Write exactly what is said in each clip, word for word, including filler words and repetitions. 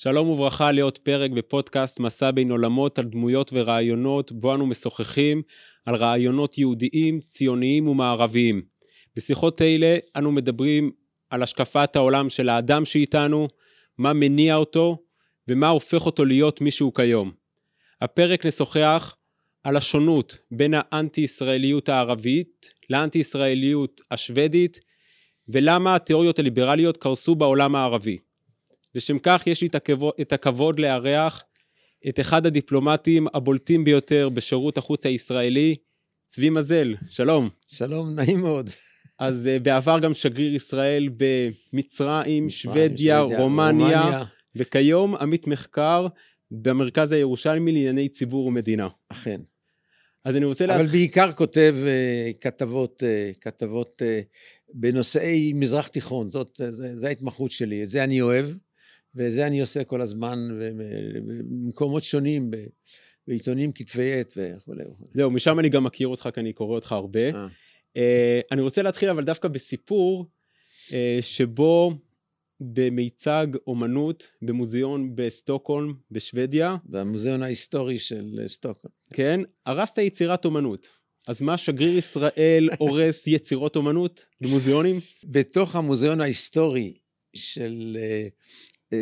שלום וברכה להיות פרק בפודקאסט מסע בין עולמות על דמויות ורעיונות, בו אנו משוחחים על רעיונות יהודיים, ציוניים ומערביים. בשיחות אלה אנו מדברים על השקפת העולם של האדם שאיתנו, מה מניע אותו ומה הופך אותו להיות מישהו כיום. הפרק נשוחח על השונות בין האנטי-ישראליות הערבית לאנטי-ישראליות השוודית, ולמה התיאוריות הליברליות קרסו בעולם הערבי. לשם כך יש לי את הכבוד לארח את אחד הדיפלומטים הבולטים ביותר בשירות החוץ הישראלי, צבי מזאל. שלום. שלום, נעים מאוד. אז בעבר גם שגריר ישראל במצרים, שבדיה, רומניה, וכיום עמית מחקר במרכז הירושלמי לענייני ציבור ומדינה. אכן. אז אני רוצה להתחיל. אבל בעיקר כותב כתבות, כתבות בנושאי מזרח תיכון, זאת, זה, זה ההתמחות שלי, את זה אני אוהב, וזה אני עושה כל הזמן, במקומות שונים, בעיתונים כתפי עת וכו'. זהו, משם אני גם מכיר אותך, כי אני קורא אותך הרבה. אה. אה, אני רוצה להתחיל, אבל דווקא בסיפור, אה, שבו במיצג אומנות, במוזיאון בסטוקהולם, בשוודיה. במוזיאון ההיסטורי של סטוקהולם. כן, הרסת יצירת אומנות. אז מה, שגריר ישראל הורס יצירות אומנות למוזיאונים? בתוך המוזיאון ההיסטורי של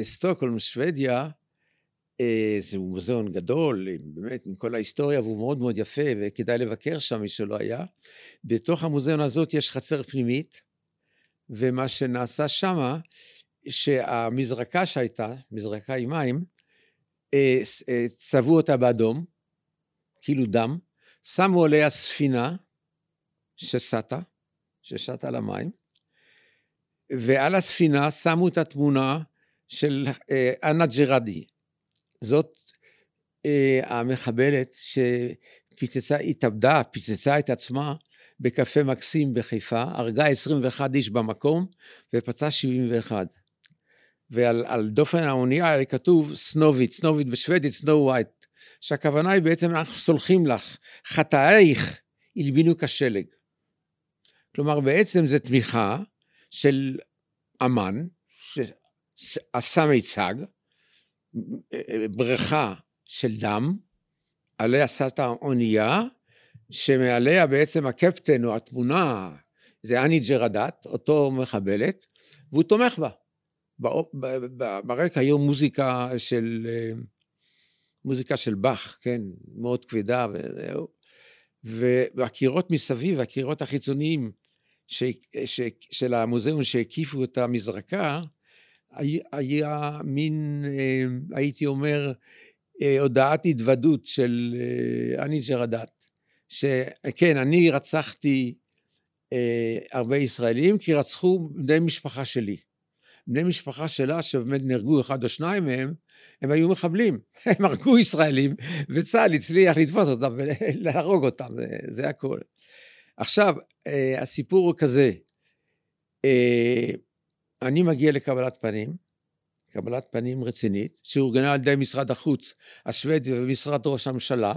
סטוקהולם, שוודיה, זהו מוזיאון גדול, באמת, עם כל ההיסטוריה, והוא מאוד מאוד יפה, וכדאי לבקר שם מי שלא היה. בתוך המוזיאון הזאת יש חצר פנימית, ומה שנעשה שמה, שהמזרקה שהייתה, מזרקה עם מים, צבעו אותה באדום, כאילו דם, שמו עליה ספינה שסטה, ששטה על המים, ועל הספינה שמו את התמונה של אנה ג'רדי, זאת המחבלת שפיצצה, התאבדה, פיצצה את עצמה בקפה מקסים בחיפה, הרגה עשרים ואחד איש במקום ופצעה שבעים ואחד. ועל על דופן האונייה כתוב סנובית, סנובית בשוודית, סנו ווייט, שהכוונה היא בעצם אנחנו סולחים לך, חטאייך ילבינו כשלג. כלומר בעצם זה תמיכה של אמן, שעשה מיצג, בריכה של דם, עליה עשה את האונייה, שמעליה בעצם הקפטן או התמונה, זה אני ג'רדת, אותו מחבלת, והוא תומך בה. ברקע היום מוזיקה של... מוזיקה של בח, כן, מאוד כבדה, והקירות מסביב, הקירות החיצוניים ש, ש, של המוזיאון שהקיפו את המזרקה, היה מין, הייתי אומר, הודעת התוודות של אני ג'רדת, שכן, אני רצחתי הרבה ישראלים, כי רצחו בני משפחה שלי. בני משפחה שלה שבאמת נהרגו אחד או שניים מהם, הם היו מחבלים, הם הרגו ישראלים, וצה"ל הצליח לתפוס אותם ולהרוג אותם, זה הכל. עכשיו, הסיפור הוא כזה, אני מגיע לקבלת פנים, קבלת פנים רצינית, שאורגנה על ידי משרד החוץ, השוודי ומשרד ראש הממשלה,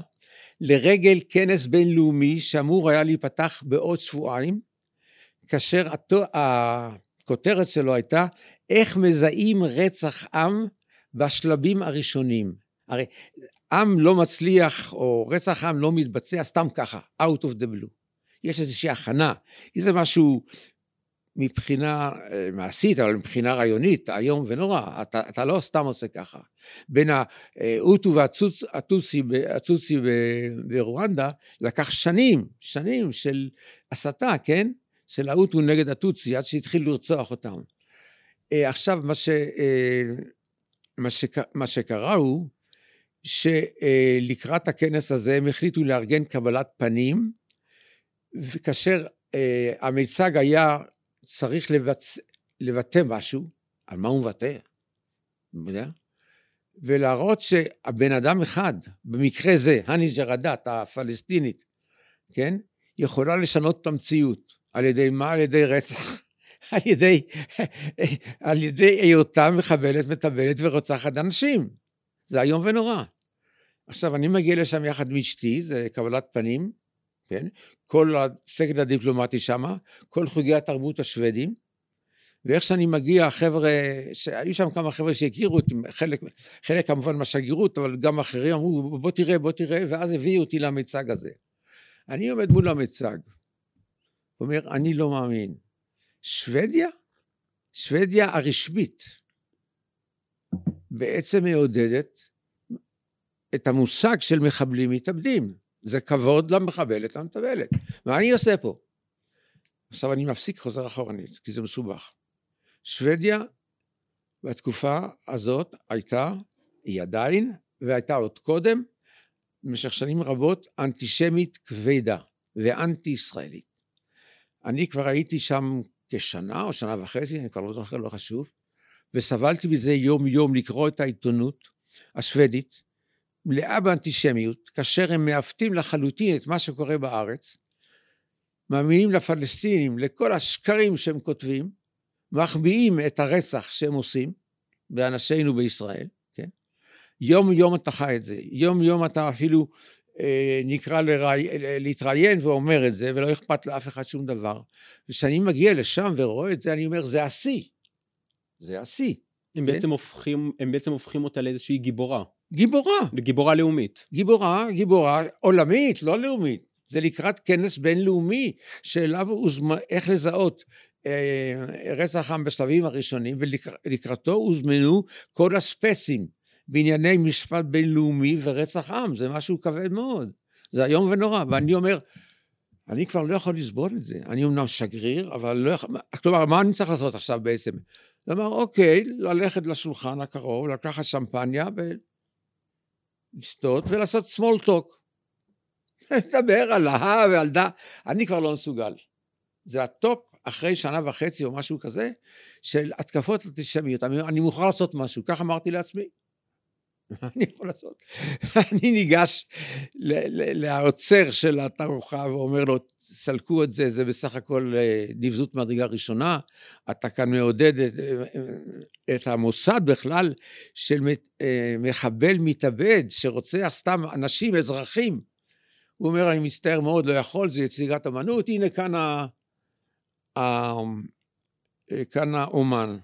לרגל כנס בינלאומי שאמור היה להיפתח בעוד שבועיים, כאשר הכותרת שלו הייתה, איך מזהים רצח עם, בשלבים הראשונים. הרי עם לא מצליח, או רצח עם לא מתבצע, סתם ככה, out of the blue. יש איזושהי הכנה, איזה משהו מבחינה מעשית, אבל מבחינה רעיונית, היום ונורא, אתה, אתה לא סתם עושה ככה. בין האוטו והצוצי, הצוצי ברואנדה, לקח שנים, שנים של הסתה, כן? של האוטו נגד הצוצי, עד שהתחילו לרצוח אותם. עכשיו, מה ש... מה, שק... מה שקרה הוא, שלקראת הכנס הזה, הם החליטו לארגן קבלת פנים, וכאשר אה, המיצג היה צריך לבצ... לבטא משהו, על מה הוא מבטא, יודע? ולהראות שהבן אדם אחד, במקרה זה, הני ג'רדת הפלסטינית, כן? יכולה לשנות את המציאות, על ידי מה? על ידי רצח. על ידי, על ידי היותה מחבלת, מטבלת ורוצחת אנשים. זה היום ונורא. עכשיו, אני מגיע לשם יחד משתי, זה קבלת פנים, כן? כל הסגל הדיפלומטי שמה, כל חוגי התרבות השוודים, ואיך שאני מגיע, חבר'ה, שהיו שם כמה חבר'ה שהכירו אותי, חלק, חלק כמובן מהשגרירות, אבל גם אחרים אמרו, בוא תראה, בוא תראה, ואז הביאו אותי למצג הזה. אני עומד מול המצג, אומר, אני לא מאמין. שוודיה? שוודיה הרשמית, בעצם מעודדת את המושג של מחבלים מתאבדים. זה כבוד למחבלת, למטבלת. מה אני עושה פה? עכשיו אני מפסיק, חוזר אחורנית, כי זה מסובך. שוודיה בתקופה הזאת הייתה, היא עדיין, והייתה עוד קודם, במשך שנים רבות, אנטישמית כבדה ואנטי ישראלית. אני כבר הייתי שם כשנה או שנה וחצי, אני כבר לא זוכר, לא חשוב, וסבלתי בזה יום יום לקרוא את העיתונות השוודית, מלאה באנטישמיות, כאשר הם מאפתים לחלוטין את מה שקורה בארץ, מאמינים לפלסטינים, לכל השקרים שהם כותבים, מחביאים את הרצח שהם עושים, באנשינו בישראל, כן? יום יום אתה חי את זה, יום יום אתה אפילו אה, נקרא לראי, להתראיין ואומר את זה, ולא אכפת לאף אחד שום דבר, וכשאני מגיע לשם ורואה את זה, אני אומר, זה השיא, זה השיא. הם, כן? בעצם הופכים, הם בעצם הופכים אותה לאיזושהי גיבורה. גיבורה. גיבורה לאומית. גיבורה, גיבורה עולמית, לא לאומית. זה לקראת כנס בינלאומי, שאליו איך לזהות אה, רצח עם בשלבים הראשונים, ולקראתו הוזמנו כל הספצים, בענייני משפט בינלאומי ורצח עם, זה משהו כבד מאוד, זה היום ונורא, ואני אומר, אני כבר לא יכול לסבול את זה, אני אומנם שגריר, אבל לא יכול, כלומר, מה אני צריך לעשות עכשיו בעצם? זאת אומרת, אוקיי, ללכת לשולחן הקרוב, לקחת שמפניה, ולשתות, ולעשות small talk, לדבר על ה ועל דה, אני כבר לא מסוגל. זה הטופ אחרי שנה וחצי או משהו כזה, של התקפות אנטישמיות, אני מוכרח לעשות משהו, כך אמרתי לעצמי, מה אני יכול לעשות? אני ניגש לאוצר של התערוכה, ואומר לו, סלקו את זה, זה בסך הכל נבזות מדרגה ראשונה, אתה כאן מעודד את, את המוסד בכלל, של מחבל מתאבד, שרוצח סתם אנשים, אזרחים, הוא אומר, אני מצטער מאוד, לא יכול, זה יציגת אמנות, הנה כאן, ה... ה... כאן האומן.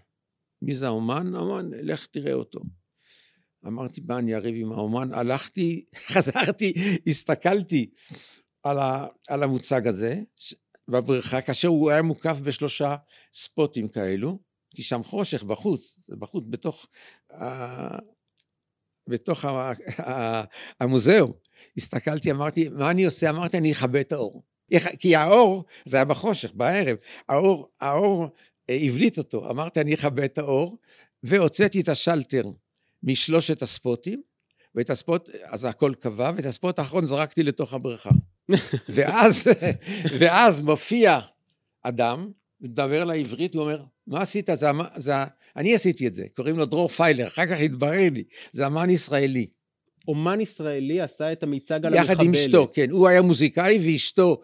מי זה האומן? האומן, לך תראה אותו. אמרתי, מה אני אריב עם האומן? הלכתי, חזרתי, הסתכלתי על, ה... על המוצג הזה, בבריכה, כאשר הוא היה מוקף בשלושה ספוטים כאלו, כי שם חושך בחוץ, זה בחוץ, בתוך, ה... בתוך ה... ה... המוזיאום. הסתכלתי, אמרתי, מה אני עושה? אמרתי, אני אכבה את האור. כי האור, זה היה בחושך, בערב, האור, האור הבליט אותו. אמרתי, אני אכבה את האור, והוצאתי את השלטר משלושת הספוטים, ואת הספוט, אז הכל קבע, ואת הספוט האחרון זרקתי לתוך הבריכה. ואז, ואז מופיע אדם, מדבר לעברית, הוא אומר, מה עשית? זה, זה, אני עשיתי את זה, קוראים לו דרור פיילר, אחר כך התברר לי, זה אמן ישראלי. אומן ישראלי עשה את המיצג על המחבלת. יחד עם אשתו, כן. הוא היה מוזיקאי ואשתו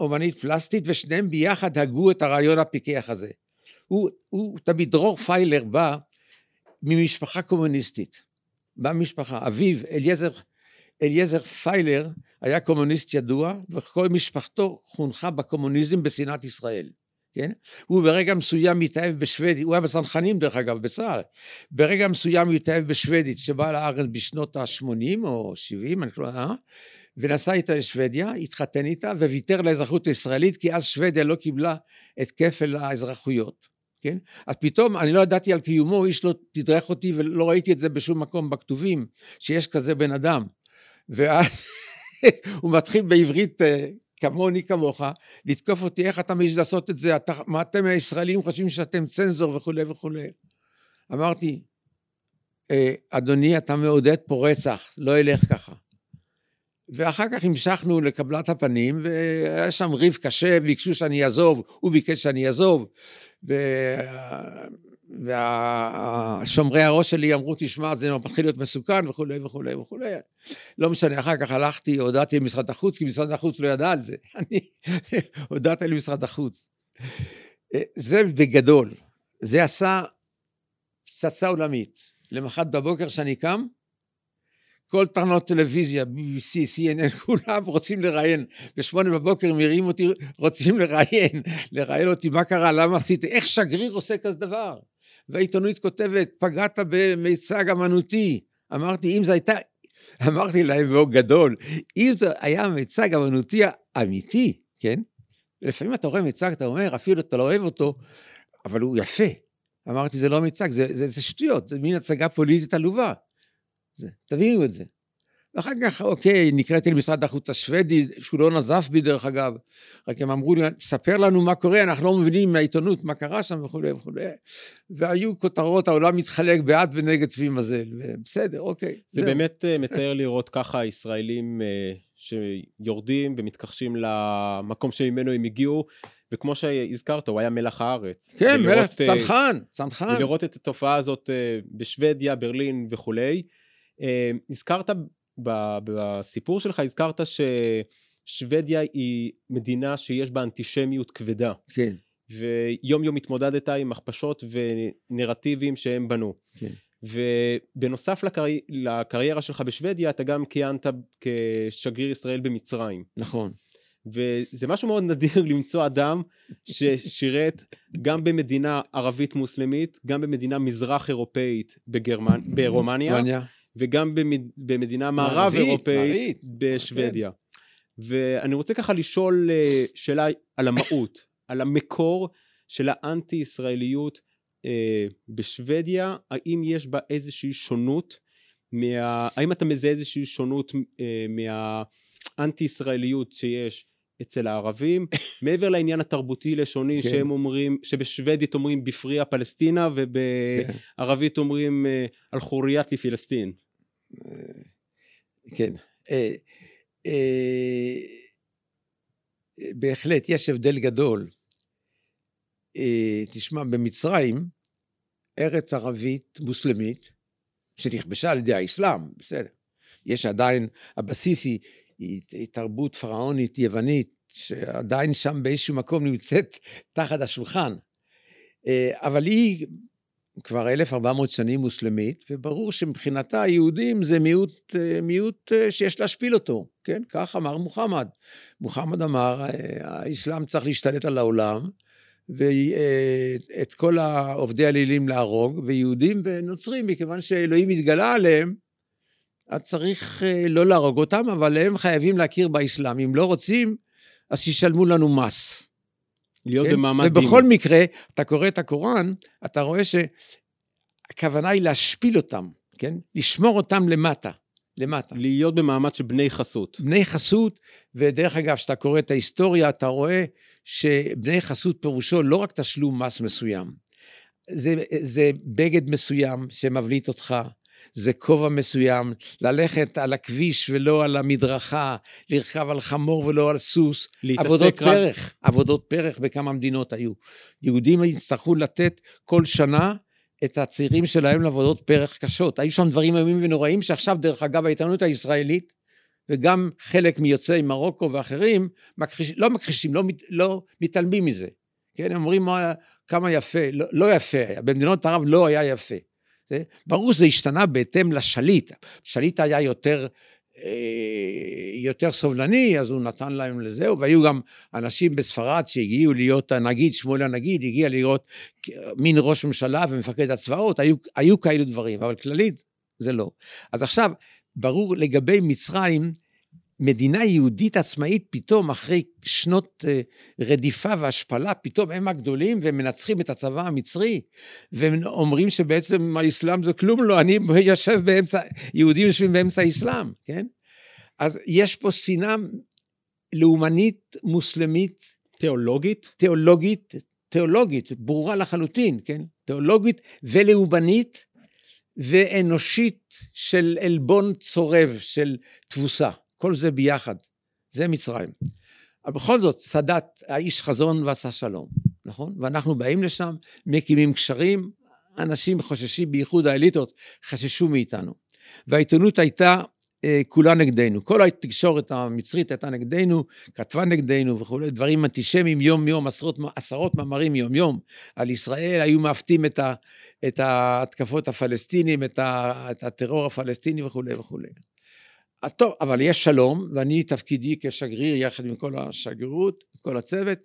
אומנית פלסטית, ושניהם ביחד הגו את הרעיון הפיקח הזה. הוא, הוא תמיד דרור פיילר בא ממשפחה קומוניסטית. בא משפחה. אביו, אליזר, אליזר פיילר, היה קומוניסט ידוע, וכל משפחתו חונכה בקומוניזם בסנאת ישראל. כן? הוא ברגע מסוים מתאהב בשוודית, הוא היה בצנחנים דרך אגב בצה"ל, ברגע מסוים מתאהב בשוודית שבאה לארץ בשנות ה-שמונים או שבעים, אני לא יודע, ונסע איתה לשוודיה, התחתן איתה וויתר לאזרחות הישראלית, כי אז שוודיה לא קיבלה את כפל האזרחויות, כן? אז פתאום אני לא ידעתי על קיומו, איש לא תדרך אותי ולא ראיתי את זה בשום מקום בכתובים, שיש כזה בן אדם, ואז הוא מתחיל בעברית כמוני כמוך, לתקוף אותי, איך אתה מעז לעשות את זה, אתה, מה אתם הישראלים חושבים שאתם צנזור וכו' וכו'. אמרתי, אדוני, אתה מעודד פה רצח, לא ילך ככה. ואחר כך המשכנו לקבלת הפנים, והיה שם ריב קשה, ביקשו שאני אעזוב, הוא ביקש שאני אעזוב, והשומרי הראש שלי אמרו, תשמע, זה מתחיל להיות מסוכן, וכו' וכו' וכו'. לא משנה, אחר כך הלכתי, הודעתי למשרד החוץ, כי משרד החוץ לא ידע על זה. אני הודעתי למשרד החוץ. זה בגדול. זה עשה פצצה עולמית. למחרת בבוקר שאני קם, כל תחנות טלוויזיה, בי בי סי, סי אן אן, כולם רוצים לראיין, בשמונה בבוקר מראים אותי, רוצים לראיין, לראיין אותי, מה קרה, למה עשיתי, איך שגריר עושה כזה דבר, והעיתונאית כותבת, פגעת במיצג אמנותי, אמרתי, אם זה הייתה, אמרתי להם מאוד גדול, אם זה היה מיצג אמנותי אמיתי, כן, לפעמים אתה רואה מיצג, אתה אומר, אפילו אתה לא אוהב אותו, אבל הוא יפה, אמרתי, זה לא מיצג, זה, זה, זה שטויות, זה מין הצגה פוליטית עלובה, זה, תבינו את זה. ואחר כך, אוקיי, נקראתי למשרד החוץ השוודי, שהוא לא נזף בי דרך אגב, רק הם אמרו לי, ספר לנו מה קורה, אנחנו לא מבינים מהעיתונות, מה קרה שם וכו' וכו'. והיו כותרות, העולם מתחלק בעד ונגד צבי מזאל, בסדר, אוקיי. זה זהו. באמת מצייר לראות ככה ישראלים שיורדים ומתכחשים למקום שממנו הם הגיעו, וכמו שהזכרת, הוא היה מלח הארץ. כן, ולראות, מלח, צנחן, צנחן. ולראות את התופעה הזאת בשוודיה, ברלין וכו'. הזכרת בסיפור שלך, הזכרת ששוודיה היא מדינה שיש בה אנטישמיות כבדה. כן. ויום יום מתמודדת עם הכפשות ונרטיבים שהם בנו. כן. ובנוסף לקרי... לקריירה שלך בשוודיה, אתה גם קיינת כשגריר ישראל במצרים. נכון. וזה משהו מאוד נדיר למצוא אדם ששירת גם במדינה ערבית מוסלמית, גם במדינה מזרח אירופאית בגרמנ... ברומניה, וגם במדינה מערב אירופאית בשוודיה. ואני רוצה ככה לשאול שאלה על המהות, על המקור של האנטי-ישראליות בשוודיה, האם יש בה איזושהי שונות, האם אתה מזהה איזושהי שונות מהאנטי-ישראליות שיש אצל הערבים, מעבר לעניין התרבותי לשוני שהם אומרים, שבשוודית אומרים בפריה פלסטינה, ובערבית אומרים על חוריית לפלסטין. כן, בהחלט יש הבדל גדול. תשמע, במצרים, ארץ ערבית מוסלמית, שנכבשה על ידי האסלאם, בסדר, יש עדיין, הבסיסי, היא תרבות פרעונית יוונית, שעדיין שם באיזשהו מקום נמצאת תחת השולחן, אבל היא כבר אלף וארבע מאות שנים מוסלמית, וברור שמבחינתה יהודים זה מיעוט, מיעוט שיש להשפיל אותו, כן? כך אמר מוחמד, מוחמד אמר, האסלאם צריך להשתלט על העולם, ואת כל העובדי אלילים להרוג, ויהודים ונוצרים, מכיוון שאלוהים התגלה עליהם, אז צריך לא להרוג אותם, אבל הם חייבים להכיר באסלאם, אם לא רוצים, אז שישלמו לנו מס. להיות כן? במעמד דין. ובכל מקרה, אתה קורא את הקוראן, אתה רואה שהכוונה היא להשפיל אותם, כן? לשמור אותם למטה, למטה. להיות במעמד של בני חסות. בני חסות, ודרך אגב, שאתה קורא את ההיסטוריה, אתה רואה שבני חסות פירושו לא רק תשלום מס מסוים, זה, זה בגד מסוים שמבליט אותך, זה כובע מסוים, ללכת על הכביש ולא על המדרכה, לרכב על חמור ולא על סוס, עבודות רק... פרח, עבודות פרח בכמה מדינות היו. יהודים יצטרכו לתת כל שנה את הצעירים שלהם לעבודות פרח קשות, היו שם דברים איומים ונוראים, שעכשיו דרך אגב העיתונות הישראלית, וגם חלק מיוצאי מרוקו ואחרים, מכחיש, לא מכחישים, לא, לא מתעלמים מזה, כן, הם אומרים מה, כמה יפה, לא, לא יפה, במדינות ערב לא היה יפה, ברור זה השתנה בהתאם לשליט, שליט היה יותר, יותר סובלני, אז הוא נתן להם לזהו, והיו גם אנשים בספרד שהגיעו להיות הנגיד, שמואל הנגיד, הגיע להיות מין ראש ממשלה ומפקד הצבאות, היו, היו כאלו דברים, אבל כללית זה לא. אז עכשיו, ברור לגבי מצרים, מדינה יהודית עצמאית פתאום אחרי שנות רדיפה והשפלה, פתאום הם הגדולים ומנצחים את הצבא המצרי, והם אומרים שבעצם האסלאם זה כלום לא, אני יושב באמצע, יהודים יושבים באמצע האסלאם, כן? אז יש פה שנאה לאומנית, מוסלמית, תיאולוגית, תיאולוגית, תיאולוגית, ברורה לחלוטין, כן? תיאולוגית ולאומנית ואנושית של אלבון צורב, של תבוסה. כל זה ביחד, זה מצרים. אבל בכל זאת, סאדאת, האיש חזון ועשה שלום, נכון? ואנחנו באים לשם, מקימים קשרים, אנשים חוששים, בייחוד האליטות, חששו מאיתנו. והעיתונות הייתה אה, כולה נגדנו, כל התקשורת המצרית הייתה נגדנו, כתבה נגדנו וכולי, דברים אנטישמיים יום יום, עשרות, עשרות מאמרים יום יום, על ישראל היו מאפתים את, ה, את ההתקפות הפלסטינים, את, ה, את הטרור הפלסטיני וכולי וכולי. טוב, אבל יש שלום, ואני תפקידי כשגריר יחד עם כל השגרירות, כל הצוות,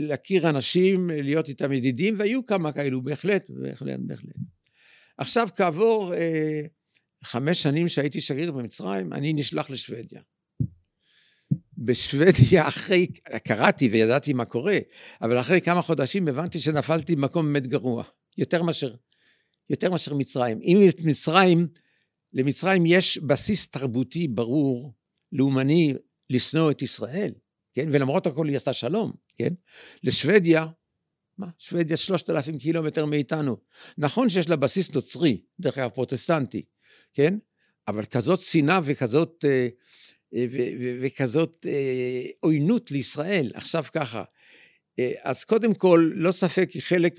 להכיר אנשים, להיות איתם ידידים, והיו כמה כאלו, בהחלט, בהחלט, בהחלט. עכשיו כעבור אה, חמש שנים שהייתי שגריר במצרים, אני נשלח לשוודיה. בשוודיה אחרי, קראתי וידעתי מה קורה, אבל אחרי כמה חודשים הבנתי שנפלתי במקום באמת גרוע, יותר מאשר, יותר מאשר מצרים. אם מצרים, למצרים יש בסיס תרבותי ברור, לאומני, לשנוא את ישראל, כן? ולמרות הכל היא עשתה שלום, כן? לשוודיה, מה? שוודיה שלושת אלפים קילומטר מאיתנו, נכון שיש לה בסיס נוצרי, דרך אגב פרוטסטנטי, כן? אבל כזאת שנאה וכזאת, וכזאת עוינות לישראל, עכשיו ככה, אז קודם כל, לא ספק היא חלק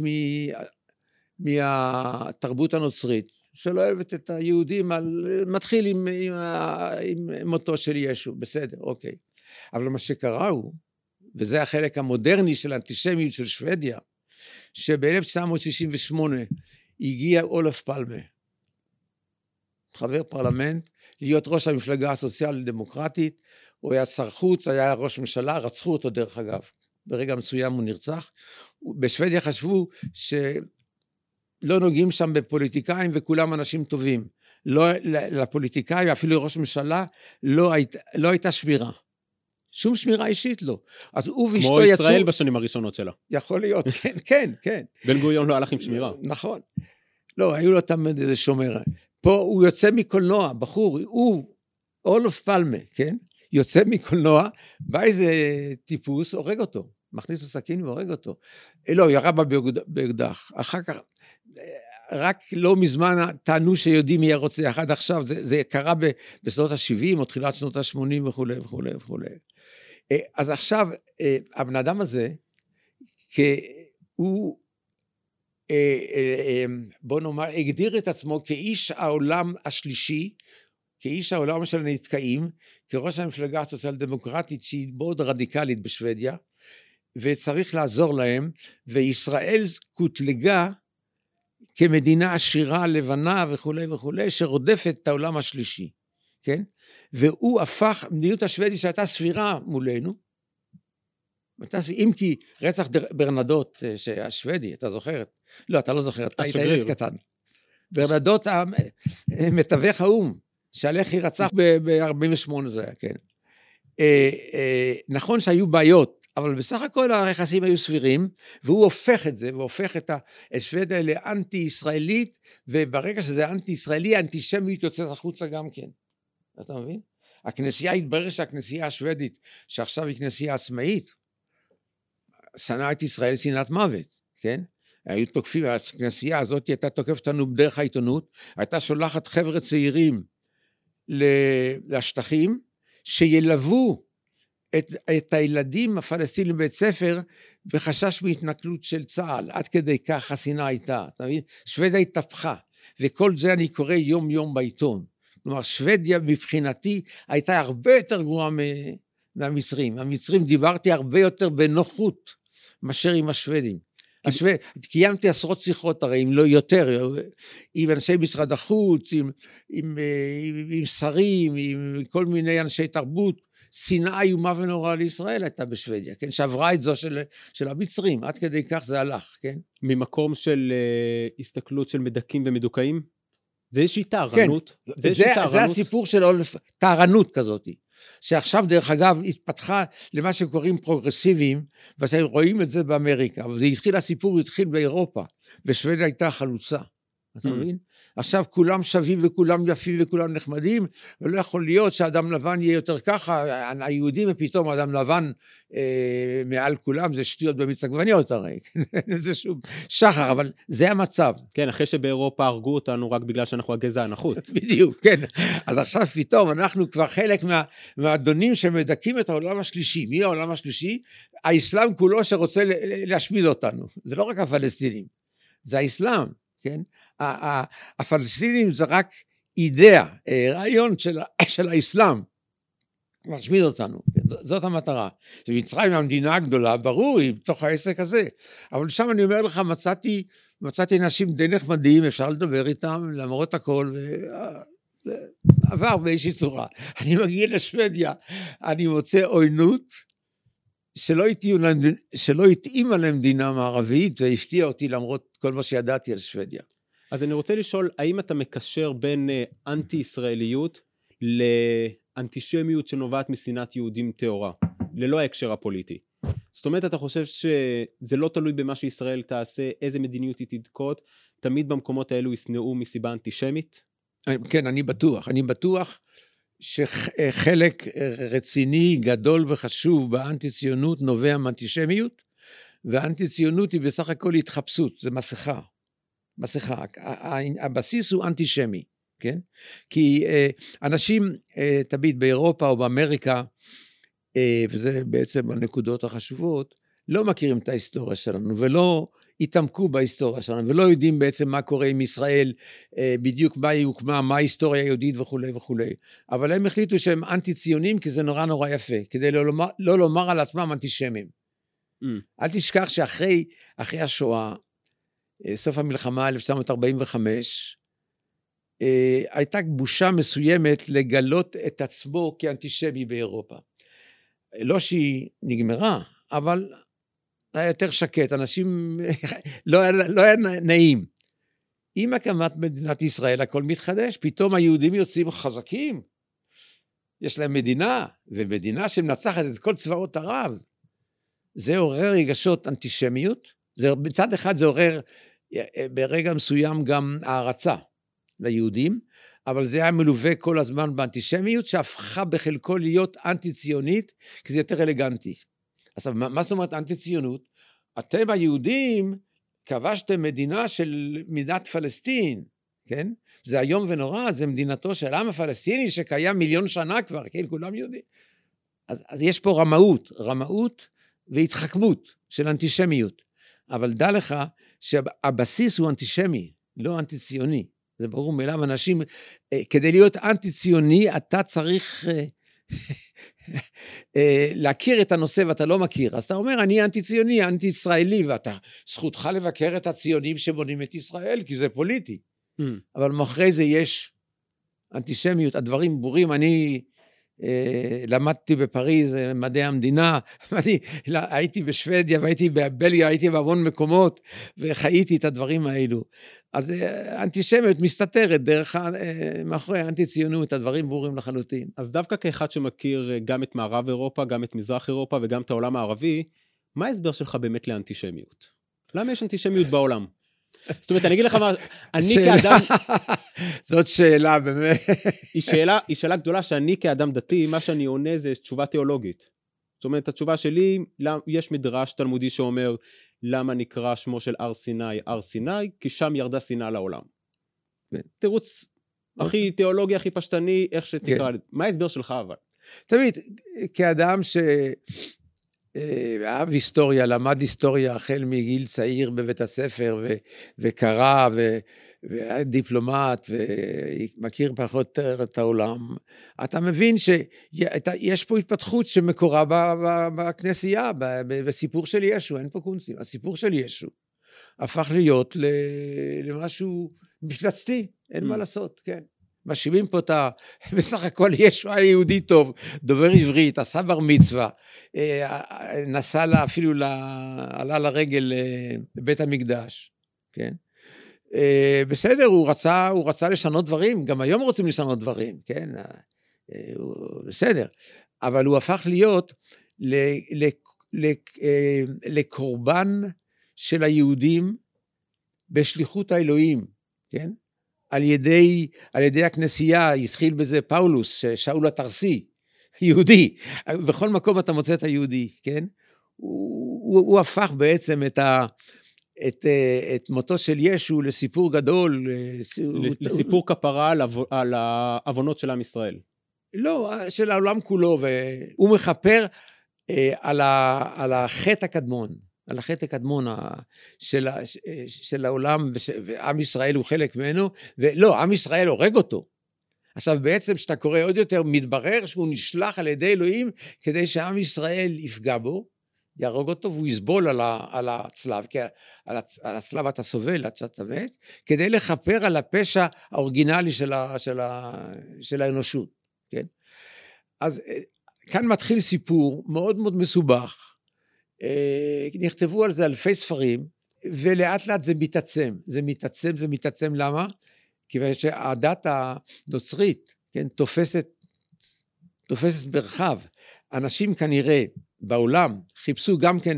מהתרבות הנוצרית, שלא אוהבת את היהודים, על, מתחיל עם, עם, עם מותו של ישו, בסדר, אוקיי. אבל מה שקרה הוא, וזה החלק המודרני של האנטישמיות של שוודיה, שב-אלף תשע מאות שישים ושמונה הגיע אולף פלמה, חבר פרלמנט, להיות ראש המפלגה הסוציאל דמוקרטית, הוא היה שר חוץ, היה ראש ממשלה, רצחו אותו דרך אגב, ברגע מסוים הוא נרצח, בשוודיה חשבו ש... לא נוגעים שם בפוליטיקאים וכולם אנשים טובים. לא, לפוליטיקאים, אפילו ראש ממשלה, לא, היית, לא הייתה שמירה. שום שמירה אישית לא. אז הוא ואשתו יצאו... כמו ישראל בשנים הראשונות שלה. יכול להיות, כן, כן, כן. בן גוריון לא הלך עם שמירה. נכון. לא, היו לו תמיד איזה שומר. פה הוא יוצא מקולנוע, בחור, הוא, אולף פלמה, כן? יוצא מקולנוע, בא איזה טיפוס, הורג אותו. מכניס לו סכין והורג אותו. לא, ירה בה באקדח. אחר כך... רק לא מזמן טענו שיודעים מי הרוצח, עד עכשיו זה, זה קרה ב, בשנות ה-שבעים או תחילת שנות ה-שמונים וכו' וכו' וכו'. אז עכשיו הבן אדם הזה, הוא בוא נאמר, הגדיר את עצמו כאיש העולם השלישי, כאיש העולם של הנתקעים, כראש המפלגה הסוציאל דמוקרטית שהיא מאוד רדיקלית בשוודיה, וצריך לעזור להם, וישראל קוטלגה כמדינה עשירה, לבנה וכו' וכו', שרודפת את העולם השלישי, כן? והוא הפך, מדיניות השוודי שהייתה סבירה מולנו, אם כי רצח ברנדות השוודי, אתה זוכרת? לא, אתה לא זוכרת, אתה היית ילד קטן. ברנדות המתווך האום, שעליך היא רצח ב-ארבעים ושמונה זה היה, כן. נכון שהיו בעיות, אבל בסך הכל היחסים היו סבירים, והוא הופך את זה, והופך את השוודיה לאנטי-ישראלית, וברגע שזה אנטי-ישראלי, האנטישמיות יוצאת החוצה גם כן. אתה מבין? הכנסייה התברר שהכנסייה השוודית, שעכשיו היא כנסייה עצמאית, שנאה את ישראל שנאת מוות, כן? היו תוקפים, הכנסייה הזאת הייתה תוקפת לנו דרך העיתונות, הייתה שולחת חבר'ה צעירים לשטחים, שילבו, את, את הילדים הפלסטינים בבית ספר, בחשש מהתנכלות של צה"ל, עד כדי כך השנאה הייתה, אתה מבין? שוודיה התהפכה, וכל זה אני קורא יום יום בעיתון, כלומר שוודיה מבחינתי, הייתה הרבה יותר גרועה מהמצרים, המצרים דיברתי הרבה יותר בנוחות, מאשר עם השוודים, השוודים, קיימתי עשרות שיחות הרי, אם לא יותר, עם אנשי משרד החוץ, עם, עם, עם, עם שרים, עם כל מיני אנשי תרבות, שנאה איומה ונוראה לישראל הייתה בשוודיה, כן? שעברה את זו של, של המצרים, עד כדי כך זה הלך, כן? ממקום של uh, הסתכלות של מדכאים ומדוכאים? זה איזושהי תערנות? כן. זה, זה, זה, זה הסיפור של אולף, תערנות כזאת, שעכשיו דרך אגב התפתחה למה שקוראים פרוגרסיביים, ואתם רואים את זה באמריקה, אבל זה התחיל, הסיפור התחיל באירופה, ושוודיה הייתה חלוצה, אתה מבין? עכשיו כולם שווים וכולם יפים וכולם נחמדים, ולא יכול להיות שאדם לבן יהיה יותר ככה, היהודים ופתאום אדם לבן אה, מעל כולם, זה שטויות במיץ עגבניות הרי, זה שום שחר, אבל זה המצב. כן, אחרי שבאירופה הרגו אותנו רק בגלל שאנחנו הגזע הנחות. בדיוק, כן. אז עכשיו פתאום אנחנו כבר חלק מה, מהאדונים שמדכאים את העולם השלישי. מי העולם השלישי? האסלאם כולו שרוצה להשמיד אותנו. זה לא רק הפלסטינים, זה האסלאם. כן? הפלסטינים זה רק אידאה, רעיון של, של האסלאם, להשמיד אותנו, זאת המטרה, שמצרים המדינה הגדולה, ברור, היא בתוך העסק הזה, אבל שם אני אומר לך, מצאתי, מצאתי נשים די נחמדים, אפשר לדבר איתם, למרות הכל, עבר באיזושהי צורה. אני מגיע לשוודיה, אני מוצא עוינות, שלא התאימה למדינה מערבית, והפתיע אותי למרות כל מה שידעתי על שוודיה. אז אני רוצה לשאול, האם אתה מקשר בין אנטי-ישראליות לאנטישמיות שנובעת משנאת יהודים טהורה, ללא ההקשר הפוליטי? זאת אומרת, אתה חושב שזה לא תלוי במה שישראל תעשה, איזה מדיניות היא תדקות, תמיד במקומות האלו ישנאו מסיבה אנטישמית? כן, אני בטוח. אני בטוח שחלק רציני, גדול וחשוב באנטי-ציונות נובע מאנטישמיות, והאנטי-ציונות היא בסך הכל התחפשות, זה מסכה. מסכה. הבסיס הוא אנטישמי, כן? כי אנשים, תמיד באירופה או באמריקה, וזה בעצם הנקודות החשובות, לא מכירים את ההיסטוריה שלנו, ולא התעמקו בהיסטוריה שלנו, ולא יודעים בעצם מה קורה עם ישראל, בדיוק מה היא הוקמה, מה ההיסטוריה היהודית וכולי וכולי. אבל הם החליטו שהם אנטי-ציונים, כי זה נורא נורא יפה, כדי לא לומר, לא לומר על עצמם אנטישמים. Mm. אל תשכח שאחרי אחרי השואה, סוף המלחמה אלף תשע מאות ארבעים וחמש, הייתה בושה מסוימת לגלות את עצמו כאנטישמי באירופה. לא שהיא נגמרה, אבל היה יותר שקט, אנשים, לא היה, לא היה נעים. עם הקמת מדינת ישראל, הכל מתחדש, פתאום היהודים יוצאים חזקים, יש להם מדינה, ומדינה שמנצחת את כל צבאות ערב, זה עורר רגשות אנטישמיות, זה, בצד אחד זה עורר, ברגע מסוים גם הערצה ליהודים, אבל זה היה מלווה כל הזמן באנטישמיות, שהפכה בחלקו להיות אנטי-ציונית, כי זה יותר אלגנטי. אז מה זאת אומרת אנטי-ציונות? אתם היהודים כבשתם מדינה של מדינת פלסטין, כן? זה היום ונורא, זה מדינתו של העם הפלסטיני שקיים מיליון שנה כבר, כן? כולם יודעים. אז, אז יש פה רמאות, רמאות והתחכמות של אנטישמיות. אבל דע לך שהבסיס הוא אנטישמי, לא אנטי-ציוני. זה ברור מאליו, אנשים, כדי להיות אנטי-ציוני, אתה צריך להכיר את הנושא ואתה לא מכיר, אז אתה אומר אני אנטי-ציוני, אנטי-ישראלי, ואתה זכותך לבקר את הציונים שבונים את ישראל, כי זה פוליטי, אבל מאחרי זה יש אנטישמיות, הדברים ברורים, אני למדתי בפריז מדעי המדינה, הייתי בשוודיה והייתי בבלגיה, הייתי בהמון מקומות וחייתי את הדברים האלו. אז אנטישמיות מסתתרת דרך מאחורי האנטי-ציונות, הדברים ברורים לחלוטין. אז דווקא כאחד שמכיר גם את מערב אירופה, גם את מזרח אירופה וגם את העולם הערבי, מה ההסבר שלך באמת לאנטישמיות? למה יש אנטישמיות בעולם? זאת אומרת, אני אגיד לך מה, אני כאדם... זאת שאלה, באמת. היא שאלה גדולה שאני כאדם דתי, מה שאני עונה זה תשובה תיאולוגית. זאת אומרת, התשובה שלי, יש מדרש תלמודי שאומר, למה נקרא שמו של הר סיני, הר סיני, כי שם ירדה סיני לעולם. תירוץ, הכי תיאולוגי, הכי פשטני, איך שתקרא, מה ההסבר שלך אבל? תמיד, כאדם ש... אהב היסטוריה, למד היסטוריה החל מגיל צעיר בבית הספר וקרא והיה דיפלומט ומכיר פחות את העולם, אתה מבין שיש פה התפתחות שמקורה בכנסייה, בסיפור של ישו, אין פה קונצים, הסיפור של ישו הפך להיות למשהו מפלצתי, אין מה לעשות, כן. משיבים פה את ה... בסך הכל ישוע יהודי טוב, דובר עברית, עשה בר מצווה, נסע לה, אפילו לה, עלה לרגל בית המקדש, כן? בסדר, הוא רצה, הוא רצה לשנות דברים, גם היום רוצים לשנות דברים, כן? בסדר, אבל הוא הפך להיות ל, ל, ל, לקורבן של היהודים בשליחות האלוהים, כן? על ידי, על ידי הכנסייה, התחיל בזה פאולוס, שאול התרסי, יהודי, בכל מקום אתה מוצא את היהודי, כן? הוא, הוא הפך בעצם את, ה, את, את מותו של ישו לסיפור גדול. לסיפור הוא... כפרה על, עב... על העוונות של עם ישראל. לא, של העולם כולו, והוא מכפר על, ה... על החטא הקדמון. על החטא הקדמון של, של העולם, ועם ישראל הוא חלק ממנו, ולא, עם ישראל הורג אותו. עכשיו בעצם שאתה קורא עוד יותר, מתברר שהוא נשלח על ידי אלוהים, כדי שעם ישראל יפגע בו, יהרוג אותו, והוא יסבול על, ה, על הצלב, כי על, הצ, על הצלב אתה סובל, עד שאתה מת, כדי לכפר על הפשע האורגינלי של, ה, של, ה, של האנושות, כן? אז כאן מתחיל סיפור מאוד מאוד מסובך, נכתבו על זה אלפי ספרים, ולאט לאט זה מתעצם, זה מתעצם, זה מתעצם, למה? כיוון שהדת הנוצרית, כן, תופסת, תופסת ברחב, אנשים כנראה בעולם חיפשו גם כן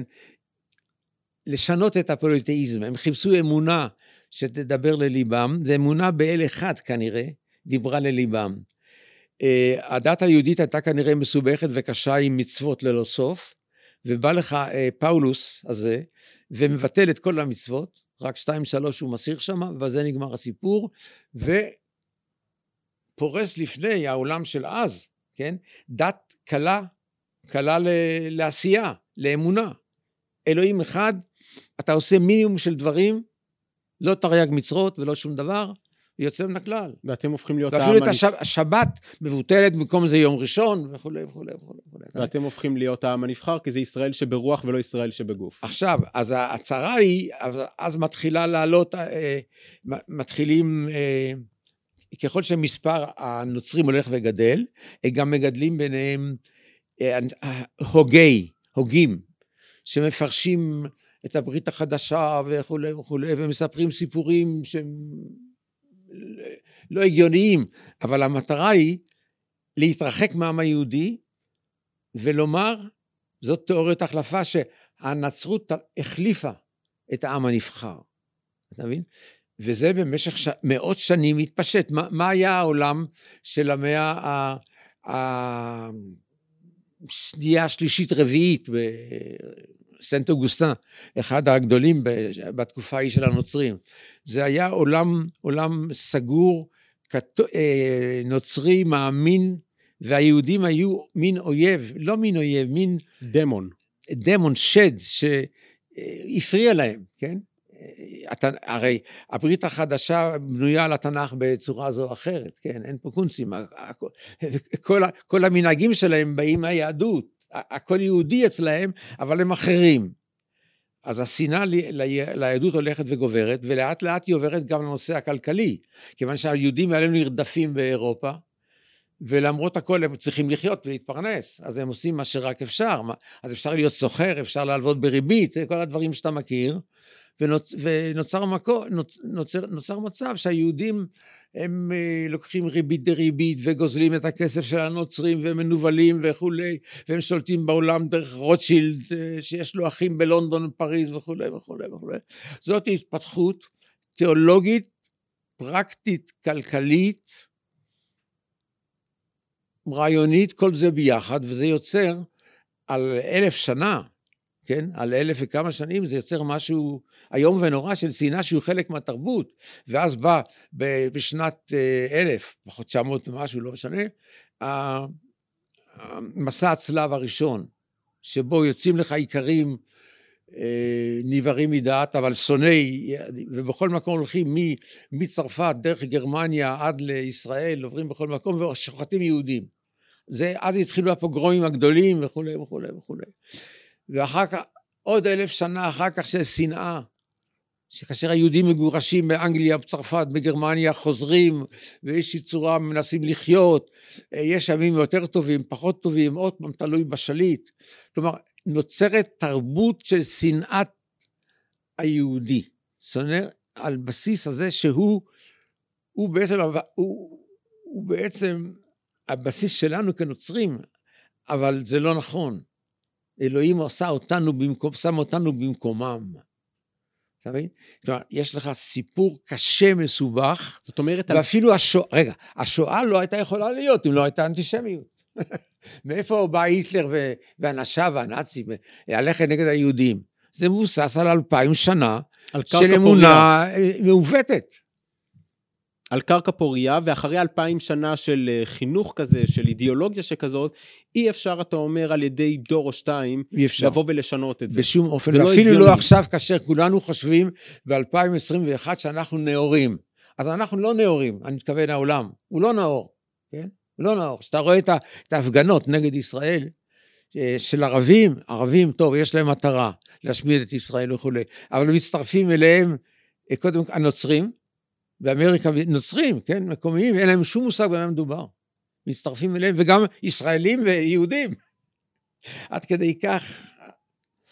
לשנות את הפוליטאיזם, הם חיפשו אמונה שתדבר לליבם, זה אמונה באל אחד כנראה, דיברה לליבם. הדת היהודית הייתה כנראה מסובכת וקשה עם מצוות ללא סוף, ובא לך פאולוס הזה, ומבטל את כל המצוות, רק שתיים שלוש הוא מסיר שם, וזה נגמר הסיפור, ופורס לפני העולם של אז, כן? דת קלה, קלה לעשייה, לאמונה. אלוהים אחד, אתה עושה מינימום של דברים, לא תרי"ג מצוות ולא שום דבר, ויוצא מן הכלל. ואתם הופכים להיות העם... ואפילו את השבת מבוטלת, במקום זה יום ראשון, וכו' וכו' וכו'. ואתם הופכים להיות העם הנבחר, כי זה ישראל שברוח ולא ישראל שבגוף. עכשיו, אז ההצהרה היא, אז מתחילה לעלות, מתחילים, ככל שמספר הנוצרים הולך וגדל, הם גם מגדלים ביניהם הוגי, הוגים, שמפרשים את הברית החדשה וכו' וכו', ומספרים סיפורים שהם... לא הגיוניים, אבל המטרה היא להתרחק מהעם היהודי ולומר, זאת תיאוריית החלפה שהנצרות החליפה את העם הנבחר, אתה מבין? וזה במשך ש... מאות שנים התפשט. מה, מה היה העולם של המאה ה... השנייה, השלישית, רביעית, בסנט אוגוסטין, אחד הגדולים בתקופה ההיא של הנוצרים. זה היה עולם, עולם סגור, נוצרי, מאמין, והיהודים היו מין אויב, לא מין אויב, מין... דמון. דמון, שד, שהפריע להם, כן? הרי הברית החדשה בנויה על התנ"ך בצורה זו או אחרת, כן? אין פה קונצים, כל, כל המנהגים שלהם באים מהיהדות, הכל יהודי אצלהם, אבל הם אחרים. אז השנאה ליהדות הולכת וגוברת, ולאט לאט היא עוברת גם לנושא הכלכלי, כיוון שהיהודים האלה נרדפים באירופה, ולמרות הכל הם צריכים לחיות ולהתפרנס, אז הם עושים מה שרק אפשר, אז אפשר להיות סוחר, אפשר להלוות בריבית, כל הדברים שאתה מכיר, ונוצר מקו, נוצר, נוצר מצב שהיהודים הם לוקחים ריבית דריבית וגוזלים את הכסף של הנוצרים ומנובלים וכולי, והם שולטים בעולם דרך רוטשילד שיש לו אחים בלונדון, פריז וכולי וכולי וכולי. זאת התפתחות תיאולוגית, פרקטית, כלכלית, רעיונית, כל זה ביחד, וזה יוצר על אלף שנה, כן, על אלף וכמה שנים, זה יוצר משהו היום ונורא של שנאה שהוא חלק מהתרבות, ואז בא בשנת אלף, פחות תשע מאות משהו, לא משנה, מסע הצלב הראשון, שבו יוצאים לך איכרים נבערים מדעת, אבל שונאי, ובכל מקום הולכים מצרפת, דרך גרמניה עד לישראל, עוברים בכל מקום ושוחטים יהודים. זה, אז התחילו הפוגרומים הגדולים וכולי וכולי וכולי. ואחר כך, עוד אלף שנה אחר כך של שנאה, שכאשר היהודים מגורשים באנגליה, בצרפת, בגרמניה, חוזרים, ואיזושהי צורה מנסים לחיות, יש ימים יותר טובים, פחות טובים, עוד פעם תלוי בשליט, כלומר, נוצרת תרבות של שנאת היהודי, שונא על בסיס הזה שהוא, הוא בעצם, הוא, הוא בעצם הבסיס שלנו כנוצרים, אבל זה לא נכון. אלוהים עושה אותנו במקום, שם אותנו במקומם. אתה מבין? כלומר, יש לך סיפור קשה מסובך, זאת אומרת, ואפילו השואה, רגע, השואה לא הייתה יכולה להיות, אם לא הייתה אנטישמיות. מאיפה בא היטלר ואנשיו והנאצים, הלכת נגד היהודים? זה מבוסס על אלפיים שנה, של אמונה מעוותת. על קרקע פוריה, ואחרי אלפיים שנה של חינוך כזה, של אידיאולוגיה שכזאת, אי אפשר, אתה אומר, על ידי דור או שתיים, לבוא ולשנות את זה. בשום אופן, זה אפילו לא, לא עכשיו, כאשר כולנו חושבים, ב-אלפיים עשרים ואחת שאנחנו נאורים, אז אנחנו לא נאורים, אני מתכוון העולם, הוא לא נאור, כן? הוא לא נאור, שאתה רואה את ההפגנות נגד ישראל, של ערבים, ערבים טוב, יש להם מטרה, להשמיד את ישראל וכו', אבל מצטרפים אליהם, קודם הנוצרים, באמריקה נוצרים, כן, מקומיים, אין להם שום מושג במה מדובר, מצטרפים אליהם, וגם ישראלים ויהודים, עד כדי כך.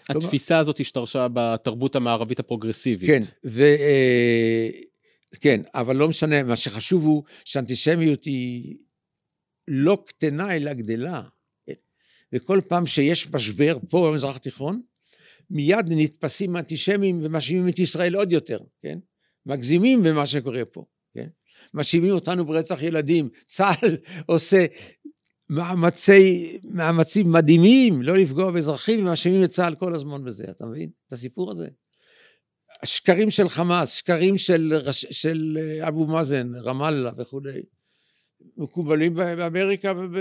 התפיסה הזאת השתרשה בתרבות המערבית הפרוגרסיבית. כן, ו... כן, אבל לא משנה, מה שחשוב הוא שאנטישמיות היא לא קטנה אלא גדלה, וכל פעם שיש משבר פה במזרח התיכון, מיד נתפסים אנטישמים ומאשימים את ישראל עוד יותר, כן? מגזימים במה שקורה פה, כן? מאשימים אותנו ברצח ילדים, צה"ל עושה מאמצי, מאמצים מדהימים, לא לפגוע באזרחים, ומאשימים את צה"ל כל הזמן בזה, אתה מבין? את הסיפור הזה. השקרים של חמאס, שקרים של, של אבו מאזן, רמאללה וכו', מקובלים באמריקה וב...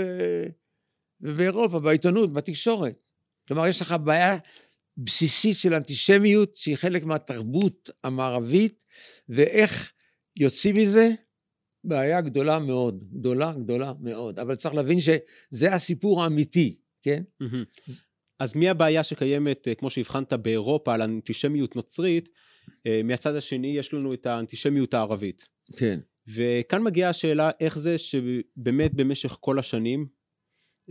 ובאירופה, בעיתונות, בתקשורת. כלומר, יש לך בעיה בסיסית של אנטישמיות, שהיא חלק מהתרבות המערבית, ואיך יוצאים מזה? בעיה גדולה מאוד, גדולה, גדולה מאוד. אבל צריך להבין שזה הסיפור האמיתי, כן? אז מי הבעיה שקיימת, כמו שהבחנת באירופה, על האנטישמיות נוצרית, מהצד השני יש לנו את האנטישמיות הערבית. כן. וכאן מגיעה השאלה, איך זה שבאמת במשך כל השנים,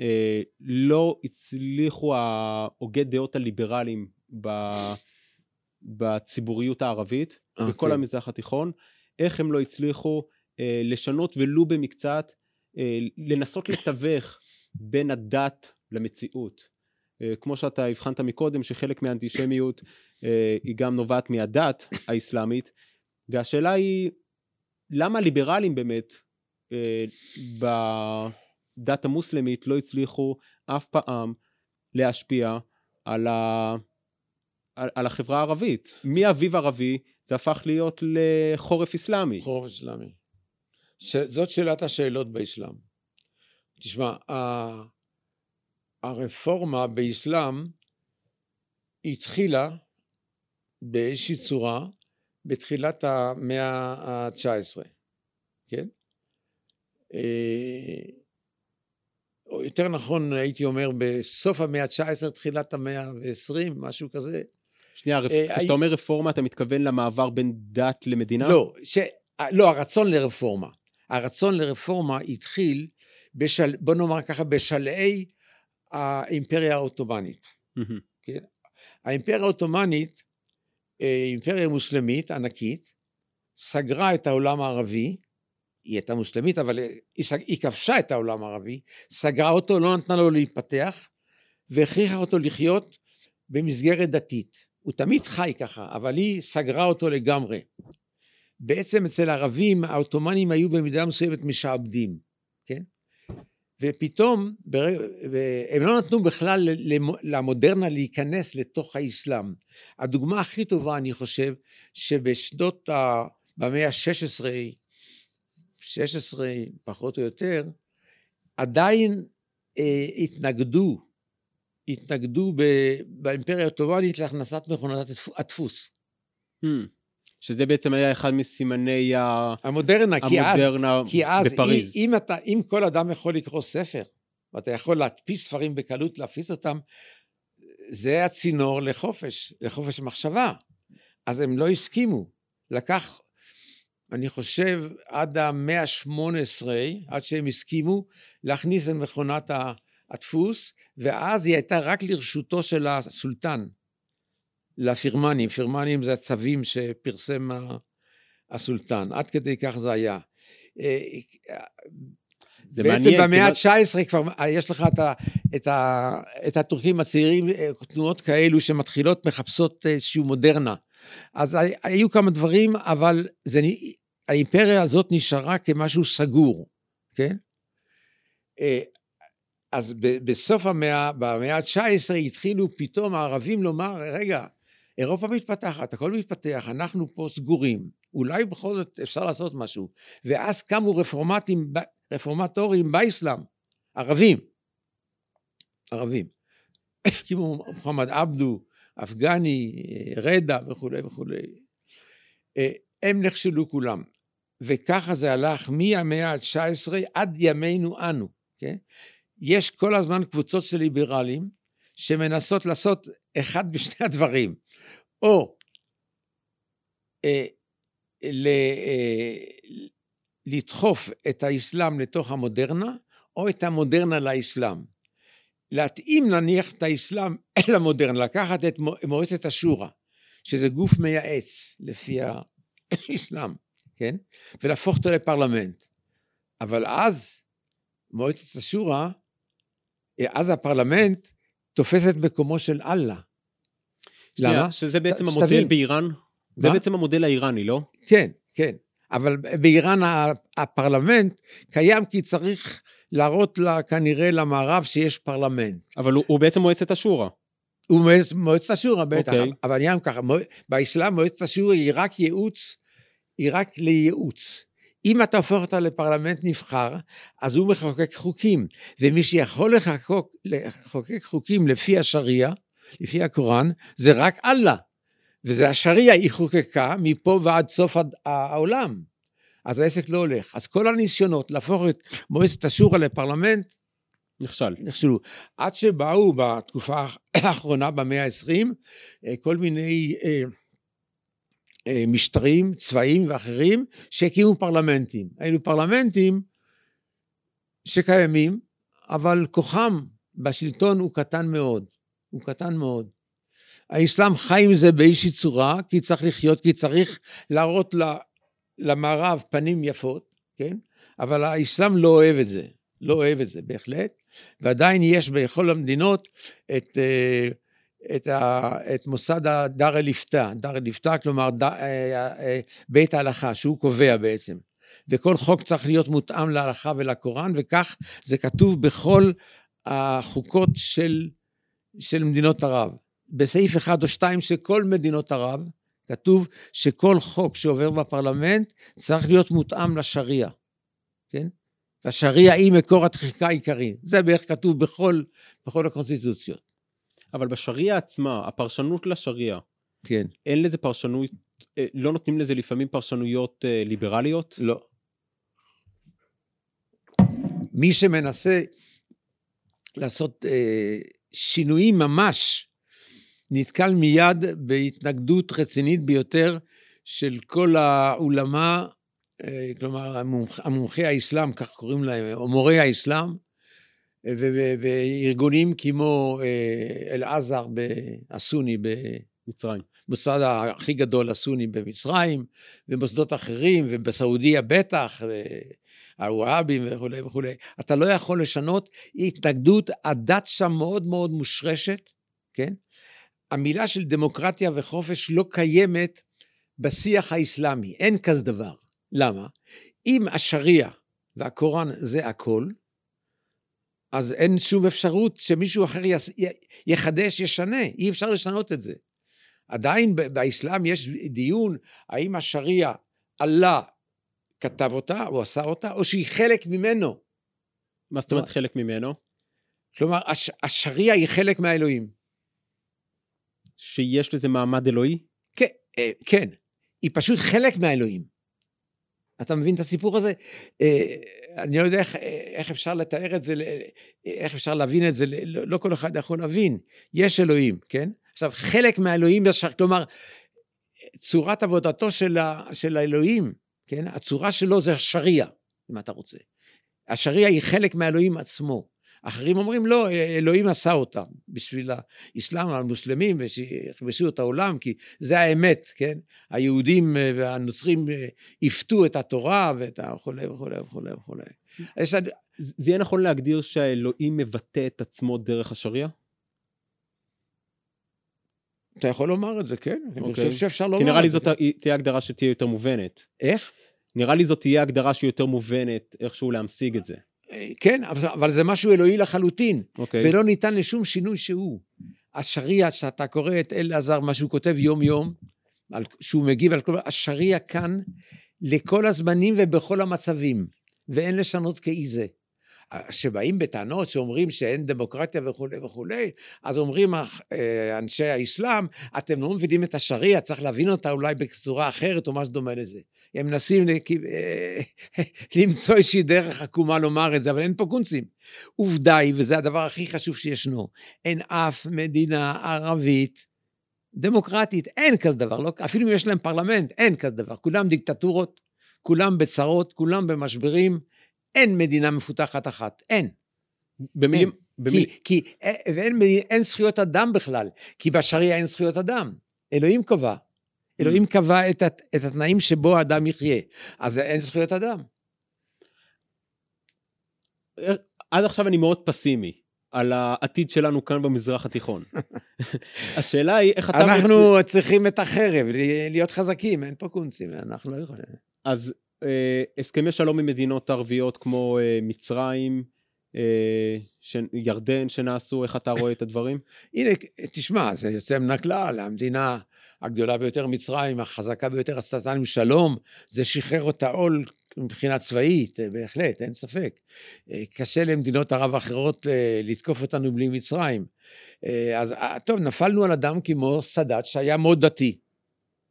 אה, לא הצליחו הוגי דעות הליברליים ב, בציבוריות הערבית, okay. בכל המזרח התיכון, איך הם לא הצליחו אה, לשנות ולו במקצת, אה, לנסות לתווך בין הדת למציאות, אה, כמו שאתה הבחנת מקודם שחלק מהאנטישמיות אה, היא גם נובעת מהדת האסלאמית, והשאלה היא למה הליברלים באמת אה, ב... דת המוסלמית לא הצליחו אף פעם להשפיע על, ה... על החברה הערבית. מאביב ערבי זה הפך להיות לחורף אסלאמי. חורף אסלאמי. ש... זאת שאלת השאלות באסלאם. תשמע, ה... הרפורמה באסלאם התחילה באיזושהי צורה בתחילת המאה ה-תשע עשרה. כן? או יותר נכון הייתי אומר בסוף המאה ה-תשע עשרה, תחילת המאה ה-עשרים, משהו כזה. שנייה, כשאתה אומר רפורמה, אתה מתכוון למעבר בין דת למדינה? לא, לא, הרצון לרפורמה. הרצון לרפורמה התחיל, בוא נאמר ככה, בשלהי האימפריה האוטומנית. האימפריה האוטומנית, אימפריה מוסלמית, ענקית, סגרה את העולם הערבי, היא הייתה מוסלמית, אבל היא, היא כבשה את העולם הערבי, סגרה אותו, לא נתנה לו להיפתח, והכריחה אותו לחיות במסגרת דתית. הוא תמיד חי ככה, אבל היא סגרה אותו לגמרי. בעצם אצל הערבים, האוטומנים היו במידה מסוימת משעבדים, כן? ופתאום, הם לא נתנו בכלל למודרנה להיכנס לתוך האסלאם. הדוגמה הכי טובה, אני חושב, שבשנות במאה ה-שש עשרה, שש עשרה פחות או יותר, עדיין אה, התנגדו, התנגדו ב, באימפריה הטובנית להכנסת מכונת הדפוס. Hmm. שזה בעצם היה אחד מסימני ה... המודרנה, המודרנה כי אז, בפריז. כי אז, אם, אתה, אם כל אדם יכול לקרוא ספר, ואתה יכול להדפיס ספרים בקלות, להפיץ אותם, זה הצינור לחופש, לחופש מחשבה. אז הם לא הסכימו, לקח... אני חושב עד המאה ה-שמונה עשרה, עד שהם הסכימו להכניס את מכונת הדפוס, ואז היא הייתה רק לרשותו של הסולטן, לפירמנים, פירמנים זה הצווים שפרסם הסולטן, עד כדי כך זה היה. זה בעצם מעניין, במאה ה-תשע עשרה כבר יש לך את, ה, את, ה, את הטורקים הצעירים, תנועות כאלו שמתחילות מחפשות איזשהו מודרנה, אז היו כמה דברים, אבל זה, האימפריה הזאת נשארה כמשהו סגור, כן? אז בסוף המאה, במאה ה-תשע עשרה התחילו פתאום הערבים לומר, רגע, אירופה מתפתחת, הכל מתפתח, אנחנו פה סגורים, אולי בכל זאת אפשר לעשות משהו, ואז קמו רפורמטים, רפורמטורים באסלאם, ערבים, ערבים, כמו מוחמד עבדו, אפגני, רדע וכו' וכו'. הם נכשלו כולם. וככה זה הלך מהמאה ה-תשע עשרה עד ימינו אנו. כן? יש כל הזמן קבוצות של ליברלים שמנסות לעשות אחד בשני הדברים, או אה, ל, אה, לדחוף את האסלאם לתוך המודרנה, או את המודרנה לאסלאם. להתאים נניח את האסלאם אל המודרנה, לקחת את מועצת השורא, שזה גוף מייעץ לפי האסלאם, כן? ולהפוך אותו לפרלמנט. אבל אז מועצת השורא, אז הפרלמנט תופס את מקומו של אללה. למה? שזה בעצם המודל באיראן? זה בעצם המודל האיראני, לא? כן, כן. אבל באיראן הפרלמנט קיים כי צריך להראות לה, כנראה למערב שיש פרלמנט. אבל הוא, הוא בעצם מועצת השורא. הוא מועצ, מועצת השורא, בטח. Okay. אבל אני אמר ככה, באסלאם מועצת השורא היא רק ייעוץ, היא רק לייעוץ. אם אתה הופך אותה לפרלמנט נבחר, אז הוא מחוקק חוקים, ומי שיכול לחקוק, לחוקק חוקים לפי השריעה, לפי הקוראן, זה רק אללה. וזה השריעה, היא חוקקה מפה ועד סוף העולם. אז העסק לא הולך. אז כל הניסיונות להפוך את מועצת השורא לפרלמנט, נכשל. נכשלו. עד שבאו בתקופה האחרונה, במאה ה-עשרים, כל מיני משטרים, צבאים ואחרים, שהקימו פרלמנטים. היינו פרלמנטים שקיימים, אבל כוחם בשלטון הוא קטן מאוד. הוא קטן מאוד. האסלאם חי עם זה באישי צורה, כי צריך לחיות, כי צריך להראות לה, למערב פנים יפות, כן? אבל האסלאם לא אוהב את זה, לא אוהב את זה בהחלט, ועדיין יש בכל המדינות את, את, את מוסד דר אל-יפתא, דר אל-יפתא, כלומר בית ההלכה, שהוא קובע בעצם, וכל חוק צריך להיות מותאם להלכה ולקוראן, וכך זה כתוב בכל החוקות של, של מדינות ערב. בסעיף אחד או שתיים של כל מדינות ערב, כתוב שכל חוק שעובר בפרלמנט צריך להיות מותאם לשריעה, כן? השריעה היא מקור הדחיקה העיקרי, זה בערך כתוב בכל, בכל הקונסטיטוציות. אבל בשריעה עצמה, הפרשנות לשריעה, כן. אין לזה פרשנות, לא נותנים לזה לפעמים פרשנויות ליברליות? לא. מי שמנסה לעשות שינויים ממש, נתקל מיד בהתנגדות רצינית ביותר של כל העולמה, כלומר המומחי האסלאם, כך קוראים להם, או מורי האסלאם, וארגונים כמו אל-עזר הסוני במצרים, מוסד הכי גדול הסוני במצרים, ומוסדות אחרים, ובסעודיה בטח, הוואבים וכו' וכו'. אתה לא יכול לשנות, התנגדות, הדת שם מאוד מאוד מושרשת, כן? המילה של דמוקרטיה וחופש לא קיימת בשיח האסלאמי, אין כזה דבר. למה? אם השריעה והקוראן זה הכל, אז אין שום אפשרות שמישהו אחר יחדש, ישנה, אי אפשר לשנות את זה. עדיין באסלאם יש דיון, האם השריעה אללה כתב אותה או עשה אותה, או שהיא חלק ממנו. מה זאת אומרת חלק ממנו? כלומר, הש, השריעה היא חלק מהאלוהים. שיש לזה מעמד אלוהי? כן, כן, היא פשוט חלק מהאלוהים. אתה מבין את הסיפור הזה? אני לא יודע איך, איך אפשר לתאר את זה, איך אפשר להבין את זה, לא כל אחד יכול להבין. יש אלוהים, כן? עכשיו, חלק מהאלוהים, כלומר, צורת עבודתו של, ה, של האלוהים, כן? הצורה שלו זה השריעה, אם אתה רוצה. השריעה היא חלק מהאלוהים עצמו. אחרים אומרים, לא, אלוהים עשה אותם, בשביל האסלאם, המוסלמים, ושכבשו את העולם, כי זה האמת, כן? היהודים והנוצרים יפתו את התורה, ואת החולה וחולה וחולה וחולה. זה יהיה נכון להגדיר שהאלוהים מבטא את עצמו דרך השריעה? אתה יכול לומר את זה, כן? אני חושב שאפשר לומר את זה. כי נראה לי זאת תהיה הגדרה שתהיה יותר מובנת. איך? נראה לי זאת תהיה הגדרה שהיא יותר מובנת, איכשהו להמשיג את זה. כן, אבל זה משהו אלוהי לחלוטין, okay. ולא ניתן לשום שינוי שהוא. השריעה שאתה קורא את אל-עזר, מה שהוא כותב יום יום, שהוא מגיב על כל, השריעה כאן לכל הזמנים ובכל המצבים, ואין לשנות כאי זה. שבאים בטענות שאומרים שאין דמוקרטיה וכולי וכולי, אז אומרים אנשי האסלאם, אתם לא מבינים את השריעה, צריך להבין אותה אולי בצורה אחרת או משהו דומה לזה. הם מנסים למצוא איזושהי דרך עקומה לומר את זה, אבל אין פה קונצים. עובדה היא, וזה הדבר הכי חשוב שישנו, אין אף מדינה ערבית דמוקרטית, אין כזה דבר, לא, אפילו אם יש להם פרלמנט, אין כזה דבר, כולם דיקטטורות, כולם בצרות, כולם במשברים, אין מדינה מפותחת אחת, אין. במילים, אין. במיל... כי, כי אין, אין זכויות אדם בכלל, כי בשריעה אין זכויות אדם, אלוהים קבע, אלוהים קבע את, את התנאים שבו האדם יחיה, אז אין זכויות אדם. עד עכשיו אני מאוד פסימי, על העתיד שלנו כאן במזרח התיכון. השאלה היא, איך אתה... אנחנו מצ... צריכים את החרב, להיות חזקים, אין פה קונצים, אנחנו לא יכולים. אז אה, הסכמי שלום ממדינות ערביות, כמו אה, מצרים, אה, ש... ירדן שנעשו, איך אתה רואה את הדברים? הנה, תשמע, זה יוצא מנקלה, למדינה הגדולה ביותר מצרים, החזקה ביותר, הסטטן עם שלום, זה שחרר אותה עול, מבחינה צבאית, בהחלט, אין ספק. קשה למדינות ערב אחרות לתקוף אותנו בלי מצרים. אז טוב, נפלנו על אדם כמו סאדאת, שהיה מאוד דתי,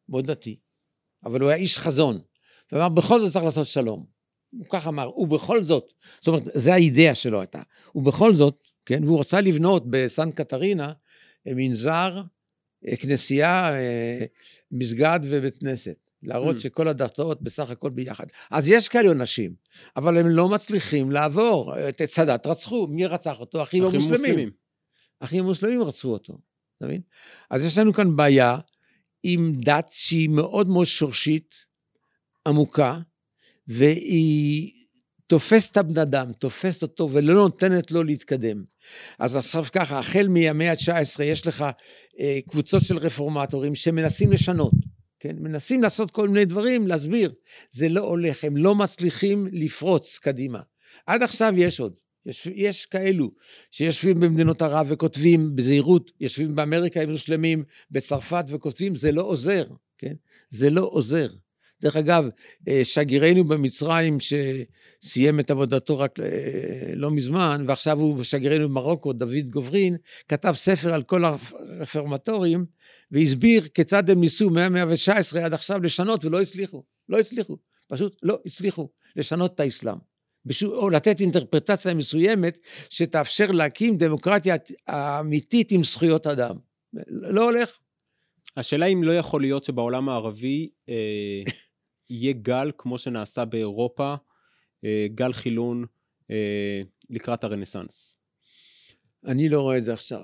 מאוד דתי, אבל הוא היה איש חזון, ואמר, בכל זאת צריך לעשות שלום. הוא כך אמר, ובכל זאת, זאת אומרת, זה האידאה שלו הייתה, ובכל זאת, כן, והוא רוצה לבנות בסן קטרינה, מנזר, כנסייה, מסגד ובית כנסת. להראות שכל הדתות בסך הכל ביחד. אז יש כאלה אנשים, אבל הם לא מצליחים לעבור. את סאדאת רצחו, מי רצח אותו? אחים המוסלמים. אחים המוסלמים רצחו אותו, אתה מבין? אז יש לנו כאן בעיה עם דת שהיא מאוד מאוד שורשית, עמוקה, והיא תופסת הבן אדם, תופסת אותו ולא נותנת לו להתקדם. אז עכשיו ככה, החל מהמאה ה-תשע עשרה יש לך אה, קבוצות של רפורמטורים שמנסים לשנות. כן, מנסים לעשות כל מיני דברים, להסביר, זה לא הולך, הם לא מצליחים לפרוץ קדימה. עד עכשיו יש עוד, יש, יש כאלו שיושבים במדינות ערב וכותבים בזהירות, יושבים באמריקה עם מוסלמים, בצרפת וכותבים, זה לא עוזר, כן? זה לא עוזר. דרך אגב, שגרירנו במצרים שסיים את עבודתו רק לא מזמן, ועכשיו הוא שגרירנו במרוקו, דוד גוברין, כתב ספר על כל הרפורמטורים, והסביר כיצד הם ניסו מאה ותשע עשרה עד עכשיו לשנות ולא הצליחו, לא הצליחו, פשוט לא הצליחו לשנות את האסלאם, או לתת אינטרפרטציה מסוימת שתאפשר להקים דמוקרטיה אמיתית עם זכויות אדם, לא הולך. השאלה אם לא יכול להיות שבעולם הערבי אה, יהיה גל כמו שנעשה באירופה, אה, גל חילון אה, לקראת הרנסנס. אני לא רואה את זה עכשיו,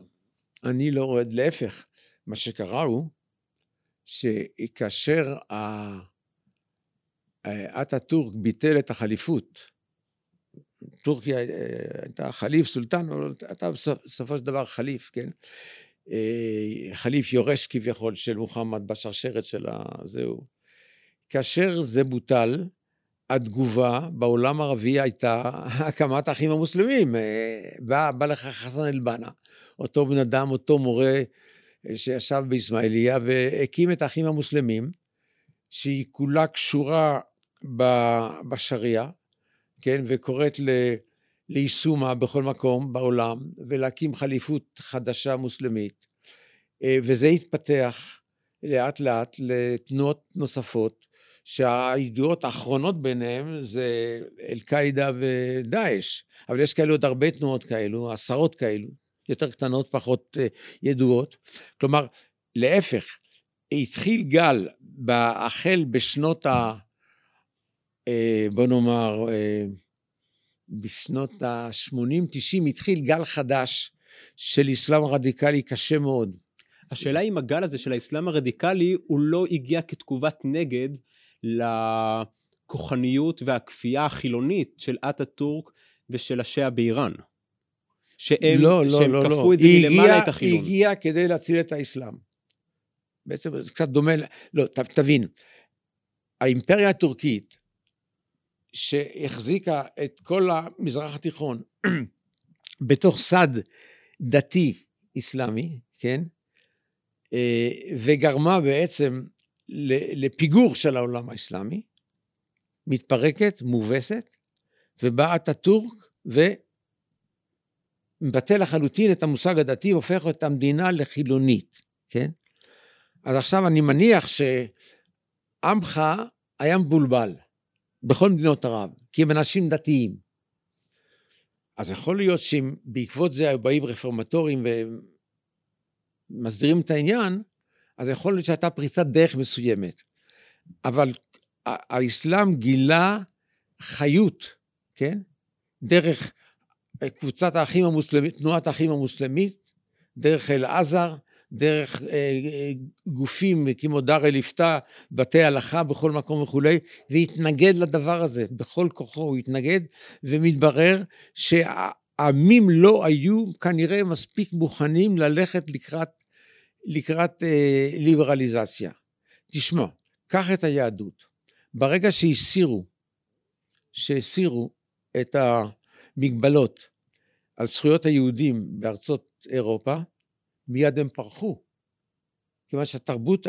אני לא רואה את להפך. מה שקרה הוא שכאשר אטאטורק ביטל את החליפות, טורקיה הייתה חליף סולטן, אבל הייתה בסופו של דבר חליף, כן? חליף יורש כביכול של מוחמד בשרשרת שלה, זהו. כאשר זה בוטל, התגובה בעולם הערבי הייתה הקמת האחים המוסלמים, בא, בא לך חסן אלבנה, אותו בן אדם, אותו מורה, שישב בישמעאליה והקים את האחים המוסלמים, שהיא כולה קשורה בשריעה, כן, וקוראת ליישומה בכל מקום בעולם, ולהקים חליפות חדשה מוסלמית, וזה התפתח לאט לאט לתנועות נוספות, שהעדויות האחרונות ביניהם זה אל-קאידה ודאעש, אבל יש כאלו עוד הרבה תנועות כאלו, עשרות כאלו, יותר קטנות, פחות ידועות. כלומר, להפך, התחיל גל, החל בשנות ה... בוא נאמר, בשנות ה-שמונים תשעים, התחיל גל חדש של אסלאם רדיקלי קשה מאוד. השאלה אם הגל הזה של האסלאם הרדיקלי, הוא לא הגיע כתגובת נגד לכוחניות והכפייה החילונית של אטאטורק ושל השאה באיראן. שהם, לא, לא, שהם לא, כפו לא. את זה מלמעלה את החילון. היא הגיעה כדי להציל את האסלאם. בעצם זה קצת דומה, לא, ת, תבין, האימפריה הטורקית, שהחזיקה את כל המזרח התיכון, בתוך סד דתי אסלאמי, כן? וגרמה בעצם לפיגור של העולם האסלאמי, מתפרקת, מובסת, ובאה אטאטורק, ו... מבטא לחלוטין את המושג הדתי, הופך את המדינה לחילונית, כן? אז עכשיו אני מניח שעמך היה מבולבל, בכל מדינות ערב, כי הם אנשים דתיים. אז יכול להיות שבעקבות זה היו באים רפורמטורים ומסדירים את העניין, אז יכול להיות שהייתה פריצת דרך מסוימת. אבל האסלאם גילה חיות, כן? דרך קבוצת האחים המוסלמית, תנועת האחים המוסלמית, דרך אל-עזר, דרך אה, גופים כמו דאר אל-איפתא, בתי הלכה בכל מקום וכולי, והתנגד לדבר הזה, בכל כוחו הוא התנגד, ומתברר שהעמים לא היו כנראה מספיק מוכנים ללכת לקראת, לקראת אה, ליברליזציה. תשמע, קח את היהדות, ברגע שהסירו, שהסירו את המגבלות על זכויות היהודים בארצות אירופה, מיד הם פרחו, כיוון שהתרבות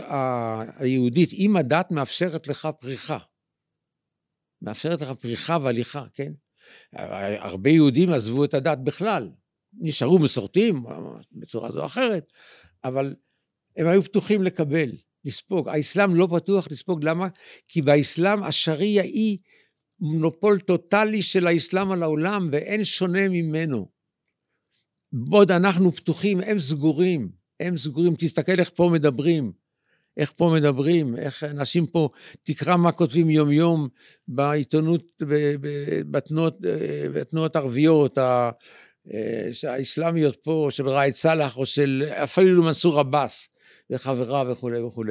היהודית עם הדת מאפשרת לך פריחה, מאפשרת לך פריחה והליכה, כן? הרבה יהודים עזבו את הדת בכלל, נשארו מסורתיים בצורה זו או אחרת, אבל הם היו פתוחים לקבל, לספוג. האסלאם לא פתוח לספוג, למה? כי באסלאם השריעה היא מונופול טוטלי של האסלאם על העולם, ואין שונה ממנו. בעוד אנחנו פתוחים, הם סגורים, הם סגורים, תסתכל איך פה מדברים, איך פה מדברים, איך אנשים פה, תקרא מה כותבים יום יום, בעיתונות, בתנועות, בתנועות ערביות, האסלאמיות פה, של ראאד סלאח, או של אפילו מנסור עבאס, וחברה וכו' וכו'.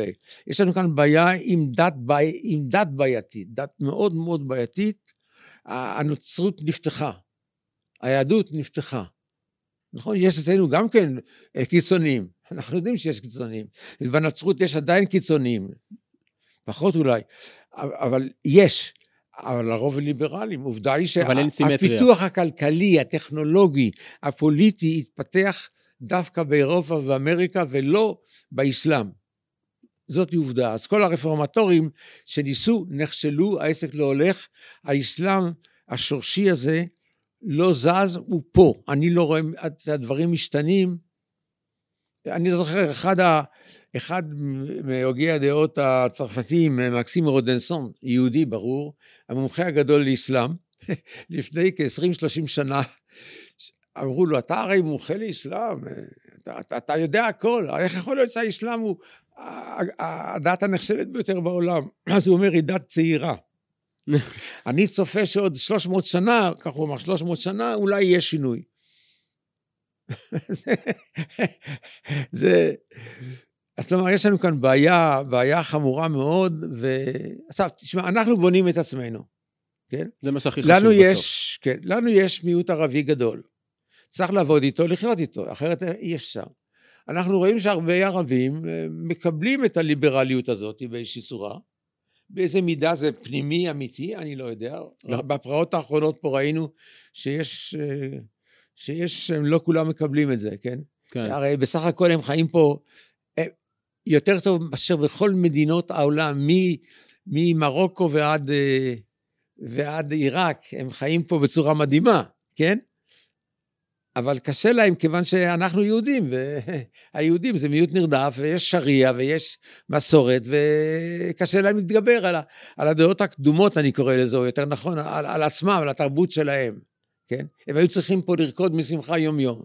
יש לנו כאן בעיה עם דת, עם דת בעייתית, דת מאוד מאוד בעייתית, הנוצרות נפתחה, היהדות נפתחה, נכון? יש אצלנו גם כן קיצונים, אנחנו יודעים שיש קיצונים, ובנצרות יש עדיין קיצונים, פחות אולי, אבל יש, אבל הרוב ליברלים, עובדה היא שהפיתוח הכלכלי, הטכנולוגי, הפוליטי, התפתח דווקא באירופה ובאמריקה, ולא באסלאם. זאת עובדה. אז כל הרפורמטורים שניסו, נכשלו, העסק לא הולך, האסלאם השורשי הזה לא זז, הוא פה. אני לא רואה, הדברים משתנים. אני זוכר, אחד, אחד מהוגי הדעות הצרפתיים, מקסים רודנסון, יהודי ברור, המומחה הגדול לאסלאם, לפני כ-עשרים שלושים שנה, אמרו לו, אתה הרי מומחה לאסלאם, אתה, אתה, אתה יודע הכל, איך יכול להיות שהאסלאם הוא הדת הנחשלת ביותר בעולם? אז הוא אומר, היא דת צעירה. אני צופה שעוד שלוש מאות שנה, כך הוא אומר, שלוש מאות שנה, אולי יהיה שינוי. זה, זה, אז כלומר, יש לנו כאן בעיה, בעיה חמורה מאוד, ו... עכשיו, תשמע, אנחנו בונים את עצמנו, כן? זה מה שהכי חשוב בסוף. כן, לנו יש מיעוט ערבי גדול. צריך לעבוד איתו, לחיות איתו, אחרת אי אפשר. אנחנו רואים שהרבה ערבים מקבלים את הליברליות הזאת באיזושהי צורה, באיזה מידה זה פנימי, אמיתי, אני לא יודע. בפרעות האחרונות פה ראינו שיש, שיש, הם לא כולם מקבלים את זה, כן? כן. הרי בסך הכל הם חיים פה יותר טוב מאשר בכל מדינות העולם, ממרוקו ועד, ועד עיראק, הם חיים פה בצורה מדהימה, כן? אבל קשה להם, כיוון שאנחנו יהודים, והיהודים זה מיעוט נרדף, ויש שריעה, ויש מסורת, וקשה להם להתגבר על, ה... על הדעות הקדומות, אני קורא לזה, או יותר נכון, על, על עצמם, על התרבות שלהם, כן? הם היו צריכים פה לרקוד משמחה יום-יום,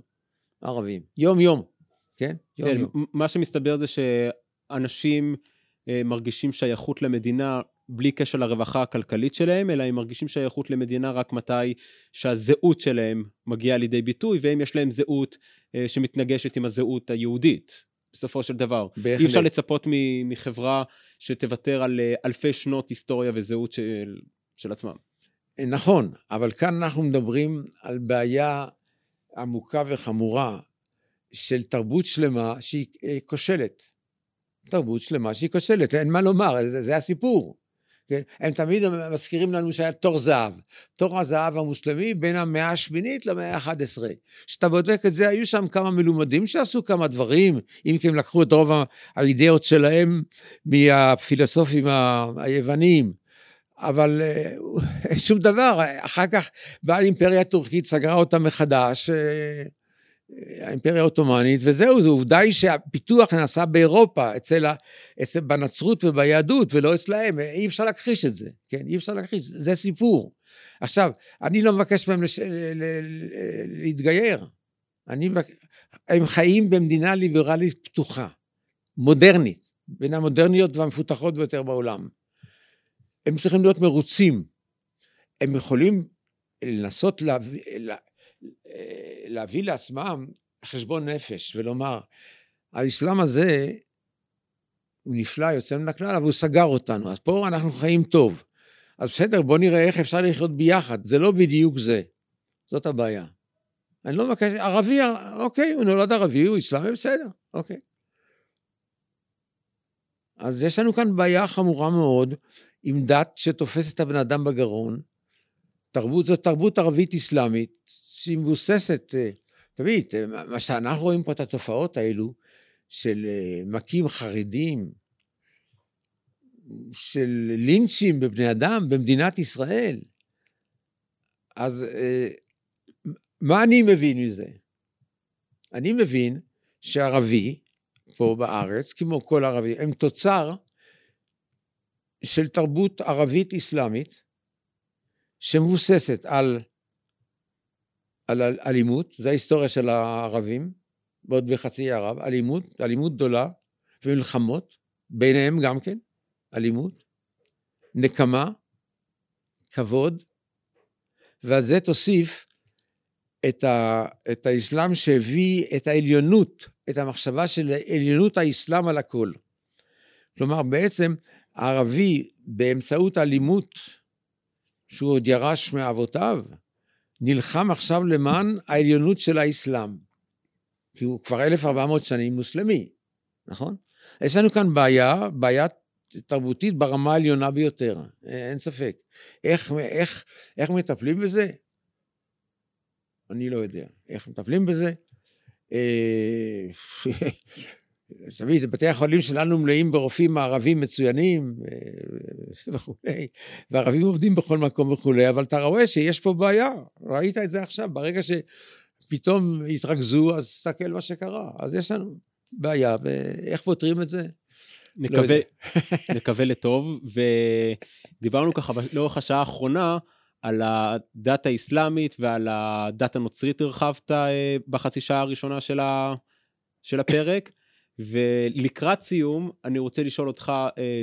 ערבים, יום-יום, כן? יום, כן, יום. מה שמסתבר זה שאנשים מרגישים שייכות למדינה, בלי קשר לרווחה הכלכלית שלהם, אלא הם מרגישים שייכות למדינה רק מתי שהזהות שלהם מגיעה לידי ביטוי, והם יש להם זהות אה, שמתנגשת עם הזהות היהודית, בסופו של דבר. בהחלט. אי אפשר לצפות מ- מחברה שתוותר על אלפי שנות היסטוריה וזהות של, של עצמם. נכון, אבל כאן אנחנו מדברים על בעיה עמוקה וחמורה של תרבות שלמה שהיא כושלת. תרבות שלמה שהיא כושלת, אין מה לומר, זה, זה הסיפור. כן? הם תמיד מזכירים לנו שהיה תור זהב, תור הזהב המוסלמי בין המאה השמינית למאה ה-אחת עשרה, שאתה בודק את זה, היו שם כמה מלומדים שעשו כמה דברים, אם כי הם לקחו את רוב האידאות שלהם מהפילוסופים היוונים, אבל שום דבר, אחר כך באה האימפריה הטורקית, סגרה אותה מחדש, האימפריה האוטומנית, וזהו, זו עובדה היא שהפיתוח נעשה באירופה, אצל ה, אצל, בנצרות וביהדות, ולא אצלהם, אי אפשר להכחיש את זה, כן, אי אפשר להכחיש, זה סיפור. עכשיו, אני לא מבקש מהם לש, ל, ל, להתגייר, אני מבקש, הם חיים במדינה ליברלית פתוחה, מודרנית, בין המודרניות והמפותחות ביותר בעולם. הם צריכים להיות מרוצים, הם יכולים לנסות להביא, לה, להביא לעצמם חשבון נפש ולומר, האסלאם הזה הוא נפלא, יוצא מן הכלל, אבל הוא סגר אותנו, אז פה אנחנו חיים טוב, אז בסדר, בוא נראה איך אפשר לחיות ביחד, זה לא בדיוק זה, זאת הבעיה. אני לא מבקש, ערבי, אוקיי, הוא נולד ערבי, הוא אסלאמי, בסדר, אוקיי. אז יש לנו כאן בעיה חמורה מאוד, עם דת שתופסת את הבן אדם בגרון, תרבות, זאת תרבות ערבית אסלאמית, שהיא מבוססת, תמיד, מה שאנחנו רואים פה את התופעות האלו, של מכים חרדים, של לינצ'ים בבני אדם, במדינת ישראל, אז מה אני מבין מזה? אני מבין שערבי, פה בארץ, כמו כל ערבי, הם תוצר של תרבות ערבית אסלאמית, שמבוססת על, על, על אלימות, זה ההיסטוריה של הערבים, בעוד בחצי ערב, אלימות, אלימות גדולה, ומלחמות, ביניהם גם כן, אלימות, נקמה, כבוד, ועל זה תוסיף את, ה, את האסלאם שהביא את העליונות, את המחשבה של עליונות האסלאם על הכל. כלומר, בעצם הערבי באמצעות אלימות, שהוא עוד ירש מאבותיו, נלחם עכשיו למען העליונות של האסלאם. כי הוא כבר אלף וארבע מאות שנים מוסלמי, נכון? יש לנו כאן בעיה, בעיה תרבותית ברמה העליונה ביותר, אין ספק. איך, איך, איך מטפלים בזה? אני לא יודע. איך מטפלים בזה? תמיד, בתי החולים שלנו מלאים ברופאים הערבים מצוינים, וכולי, והערבים עובדים בכל מקום וכולי, אבל אתה רואה שיש פה בעיה, ראית את זה עכשיו, ברגע שפתאום התרכזו, אז תסתכל מה שקרה, אז יש לנו בעיה, ואיך פותרים את זה? נקווה, נקווה לטוב, ודיברנו ככה לאורך השעה האחרונה, על הדת האסלאמית ועל הדת הנוצרית הרחבת בחצי שעה הראשונה של, ה... של הפרק, ולקראת סיום אני רוצה לשאול אותך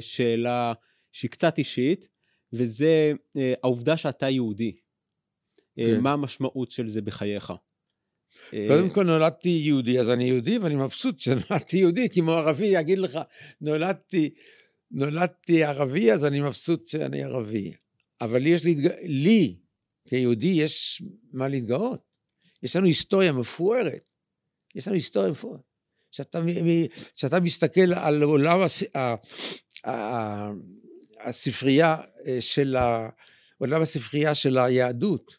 שאלה שהיא קצת אישית, וזה העובדה שאתה יהודי. כן. מה המשמעות של זה בחייך? קודם כל נולדתי יהודי, אז אני יהודי ואני מבסוט שנולדתי יהודי, כמו ערבי יגיד לך, נולדתי, נולדתי ערבי אז אני מבסוט שאני ערבי. אבל לי, יש להתג... לי כיהודי יש מה להתגאות, יש לנו היסטוריה מפוארת, יש לנו היסטוריה מפוארת, שאתה, שאתה מסתכל על עולם הס... הספרייה של ה... עולם הספרייה של היהדות,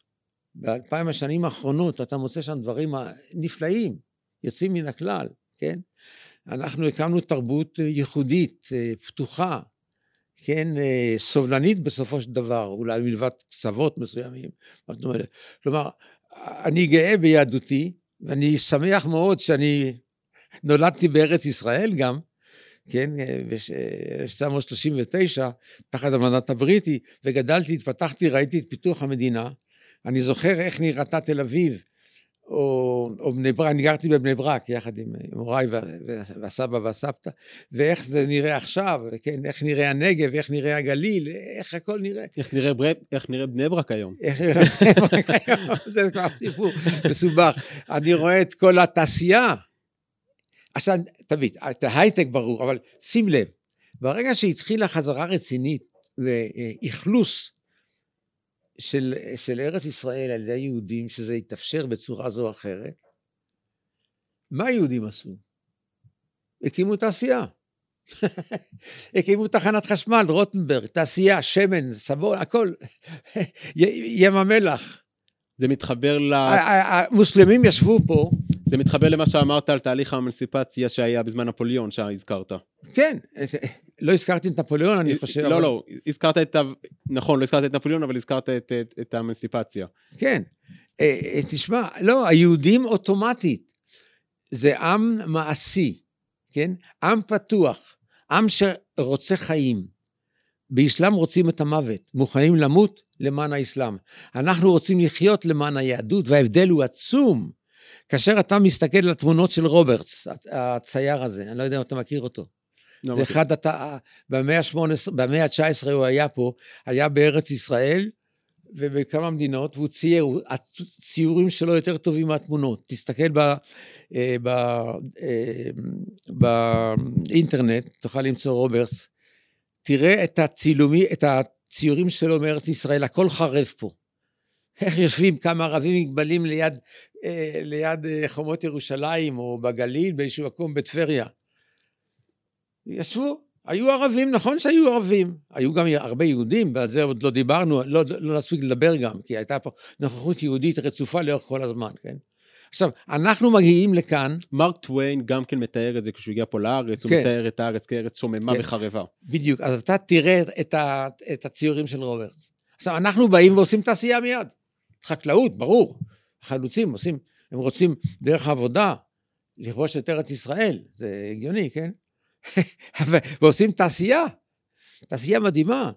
באלפיים השנים האחרונות אתה מוצא שם דברים נפלאים, יוצאים מן הכלל, כן? אנחנו הקמנו תרבות ייחודית, פתוחה, כן, סובלנית בסופו של דבר, אולי מלבד קצוות מסוימים. כלומר, אני גאה ביהדותי, ואני שמח מאוד שאני נולדתי בארץ ישראל גם, כן, ב-אלף תשע מאות שלושים ותשע, תחת המנדט הבריטי, וגדלתי, התפתחתי, ראיתי את פיתוח המדינה. אני זוכר איך נראתה תל אביב, או, או בני ברק, אני גרתי בבני ברק, יחד עם מוריי והסבא והסבתא, ואיך זה נראה עכשיו, כן, איך נראה הנגב, איך נראה הגליל, איך הכל נראה. איך נראה, בר... איך נראה בני ברק היום. איך נראה בני ברק היום, זה כבר סיפור מסובך. אני רואה את כל התעשייה. עכשיו, תמיד, את ההייטק ברור, אבל שים לב, ברגע שהתחילה חזרה רצינית, ואכלוס, של, של ארץ ישראל על ידי יהודים, שזה התאפשר בצורה זו או אחרת, מה היהודים עשו? הקימו תעשייה. הקימו תחנת חשמל, רוטנברג, תעשייה, שמן, סבון, הכל. ים המלח. זה מתחבר ל... המוסלמים ישבו פה. זה מתחבר למה שאמרת על תהליך האמנסיפציה שהיה בזמן נפוליאון שהזכרת. כן, לא הזכרתי את נפוליאון, אני חושב... לא, לא, הזכרת את... נכון, לא הזכרת את נפוליאון, אבל הזכרת את האמנסיפציה. כן, תשמע, לא, היהודים אוטומטית, זה עם מעשי, כן? עם פתוח, עם שרוצה חיים. באסלאם רוצים את המוות, מוכנים למות למען האסלאם. אנחנו רוצים לחיות למען היהדות, וההבדל הוא עצום. כאשר אתה מסתכל על התמונות של רוברטס, הצייר הזה, אני לא יודע אם אתה מכיר אותו. לא זה מכיר. אחד, אתה, במאה ה-תשע עשרה הוא היה פה, היה בארץ ישראל, ובכמה מדינות, והוא צייר, הציורים שלו יותר טובים מהתמונות. תסתכל ב, ב, באינטרנט, תוכל למצוא רוברטס, תראה את הצילומי, את הציורים שלו מארץ ישראל, הכל חרב פה. איך יושבים כמה ערבים מגבלים ליד, ליד חומות ירושלים, או בגליל, באיזשהו מקום בטבריה. ישבו, היו ערבים, נכון שהיו ערבים, היו גם הרבה יהודים, ועל זה עוד לא דיברנו, לא, לא נספיק לדבר גם, כי הייתה פה נוכחות יהודית רצופה לאורך כל הזמן, כן? עכשיו, אנחנו מגיעים לכאן. מרק טוויין גם כן מתאר את זה, כשהוא הגיע פה לארץ, כן. הוא מתאר את הארץ כארץ שוממה כן. וחרבה. בדיוק, אז אתה תראה את, ה, את הציורים של רוברטס. עכשיו, אנחנו באים ועושים תעשייה מיד, חקלאות, ברור, חלוצים עושים, הם רוצים דרך העבודה, לכבוש את ארץ ישראל, זה הגיוני, כן? ועושים תעשייה, תעשייה מדהימה,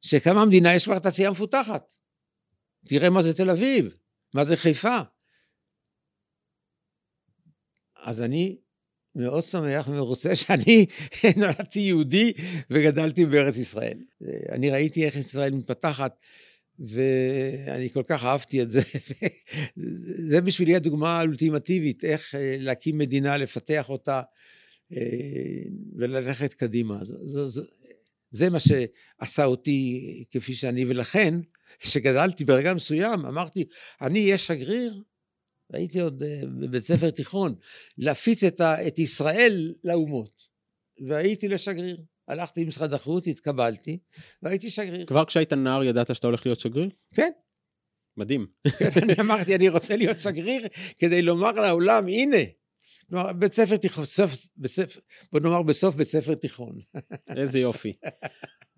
שכמה המדינה יש כבר תעשייה מפותחת, תראה מה זה תל אביב, מה זה חיפה. אז אני מאוד שמח ורוצה שאני נולדתי יהודי וגדלתי בארץ ישראל. אני ראיתי איך ישראל מתפתחת, ואני כל כך אהבתי את זה. זה בשבילי הדוגמה האולטימטיבית, איך להקים מדינה, לפתח אותה, וללכת קדימה. זה מה שעשה אותי כפי שאני, ולכן שגדלתי ברגע מסוים אמרתי, אני אהיה שגריר, הייתי עוד בבית ספר תיכון, להפיץ את ישראל לאומות, והייתי לשגריר. הלכתי עם משרד החוץ, התקבלתי, והייתי שגריר. כבר כשהיית נער ידעת שאתה הולך להיות שגריר? כן. מדהים. אני אמרתי, אני רוצה להיות שגריר כדי לומר לעולם, הנה, כלומר, בית ספר תיכון, בוא נאמר בסוף בית ספר תיכון. איזה יופי.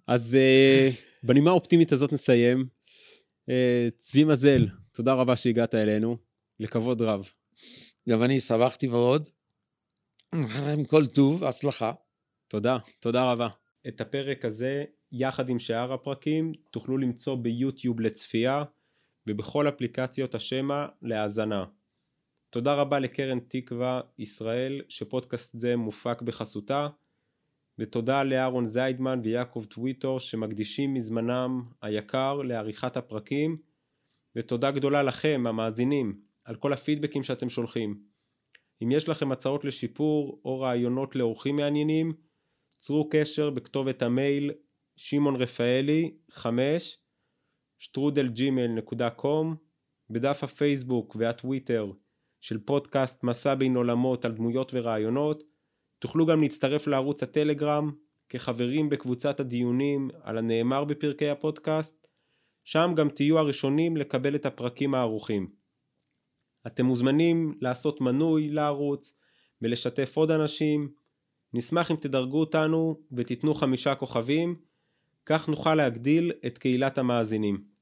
אז בנימה האופטימית הזאת נסיים. צבי מזאל, תודה רבה שהגעת אלינו, לכבוד רב. גם אני שמחתי מאוד. עם כל טוב, הצלחה. תודה, תודה רבה. את הפרק הזה, יחד עם שאר הפרקים, תוכלו למצוא ביוטיוב לצפייה, ובכל אפליקציות השמע להאזנה. תודה רבה לקרן תקווה ישראל שפודקאסט זה מופק בחסותה, ותודה לאהרון זיידמן ויעקב טוויטור שמקדישים מזמנם היקר לעריכת הפרקים, ותודה גדולה לכם המאזינים על כל הפידבקים שאתם שולחים. אם יש לכם הצעות לשיפור או רעיונות לאורחים מעניינים, צרו קשר בכתובת המייל שמעון רפאלי חמש שטרודל ג'ימייל נקודה קום, בדף הפייסבוק והטוויטר של פודקאסט מסע בין עולמות על דמויות ורעיונות. תוכלו גם להצטרף לערוץ הטלגרם כחברים בקבוצת הדיונים על הנאמר בפרקי הפודקאסט, שם גם תהיו הראשונים לקבל את הפרקים הערוכים. אתם מוזמנים לעשות מנוי לערוץ ולשתף עוד אנשים. נשמח אם תדרגו אותנו ותיתנו חמישה כוכבים, כך נוכל להגדיל את קהילת המאזינים.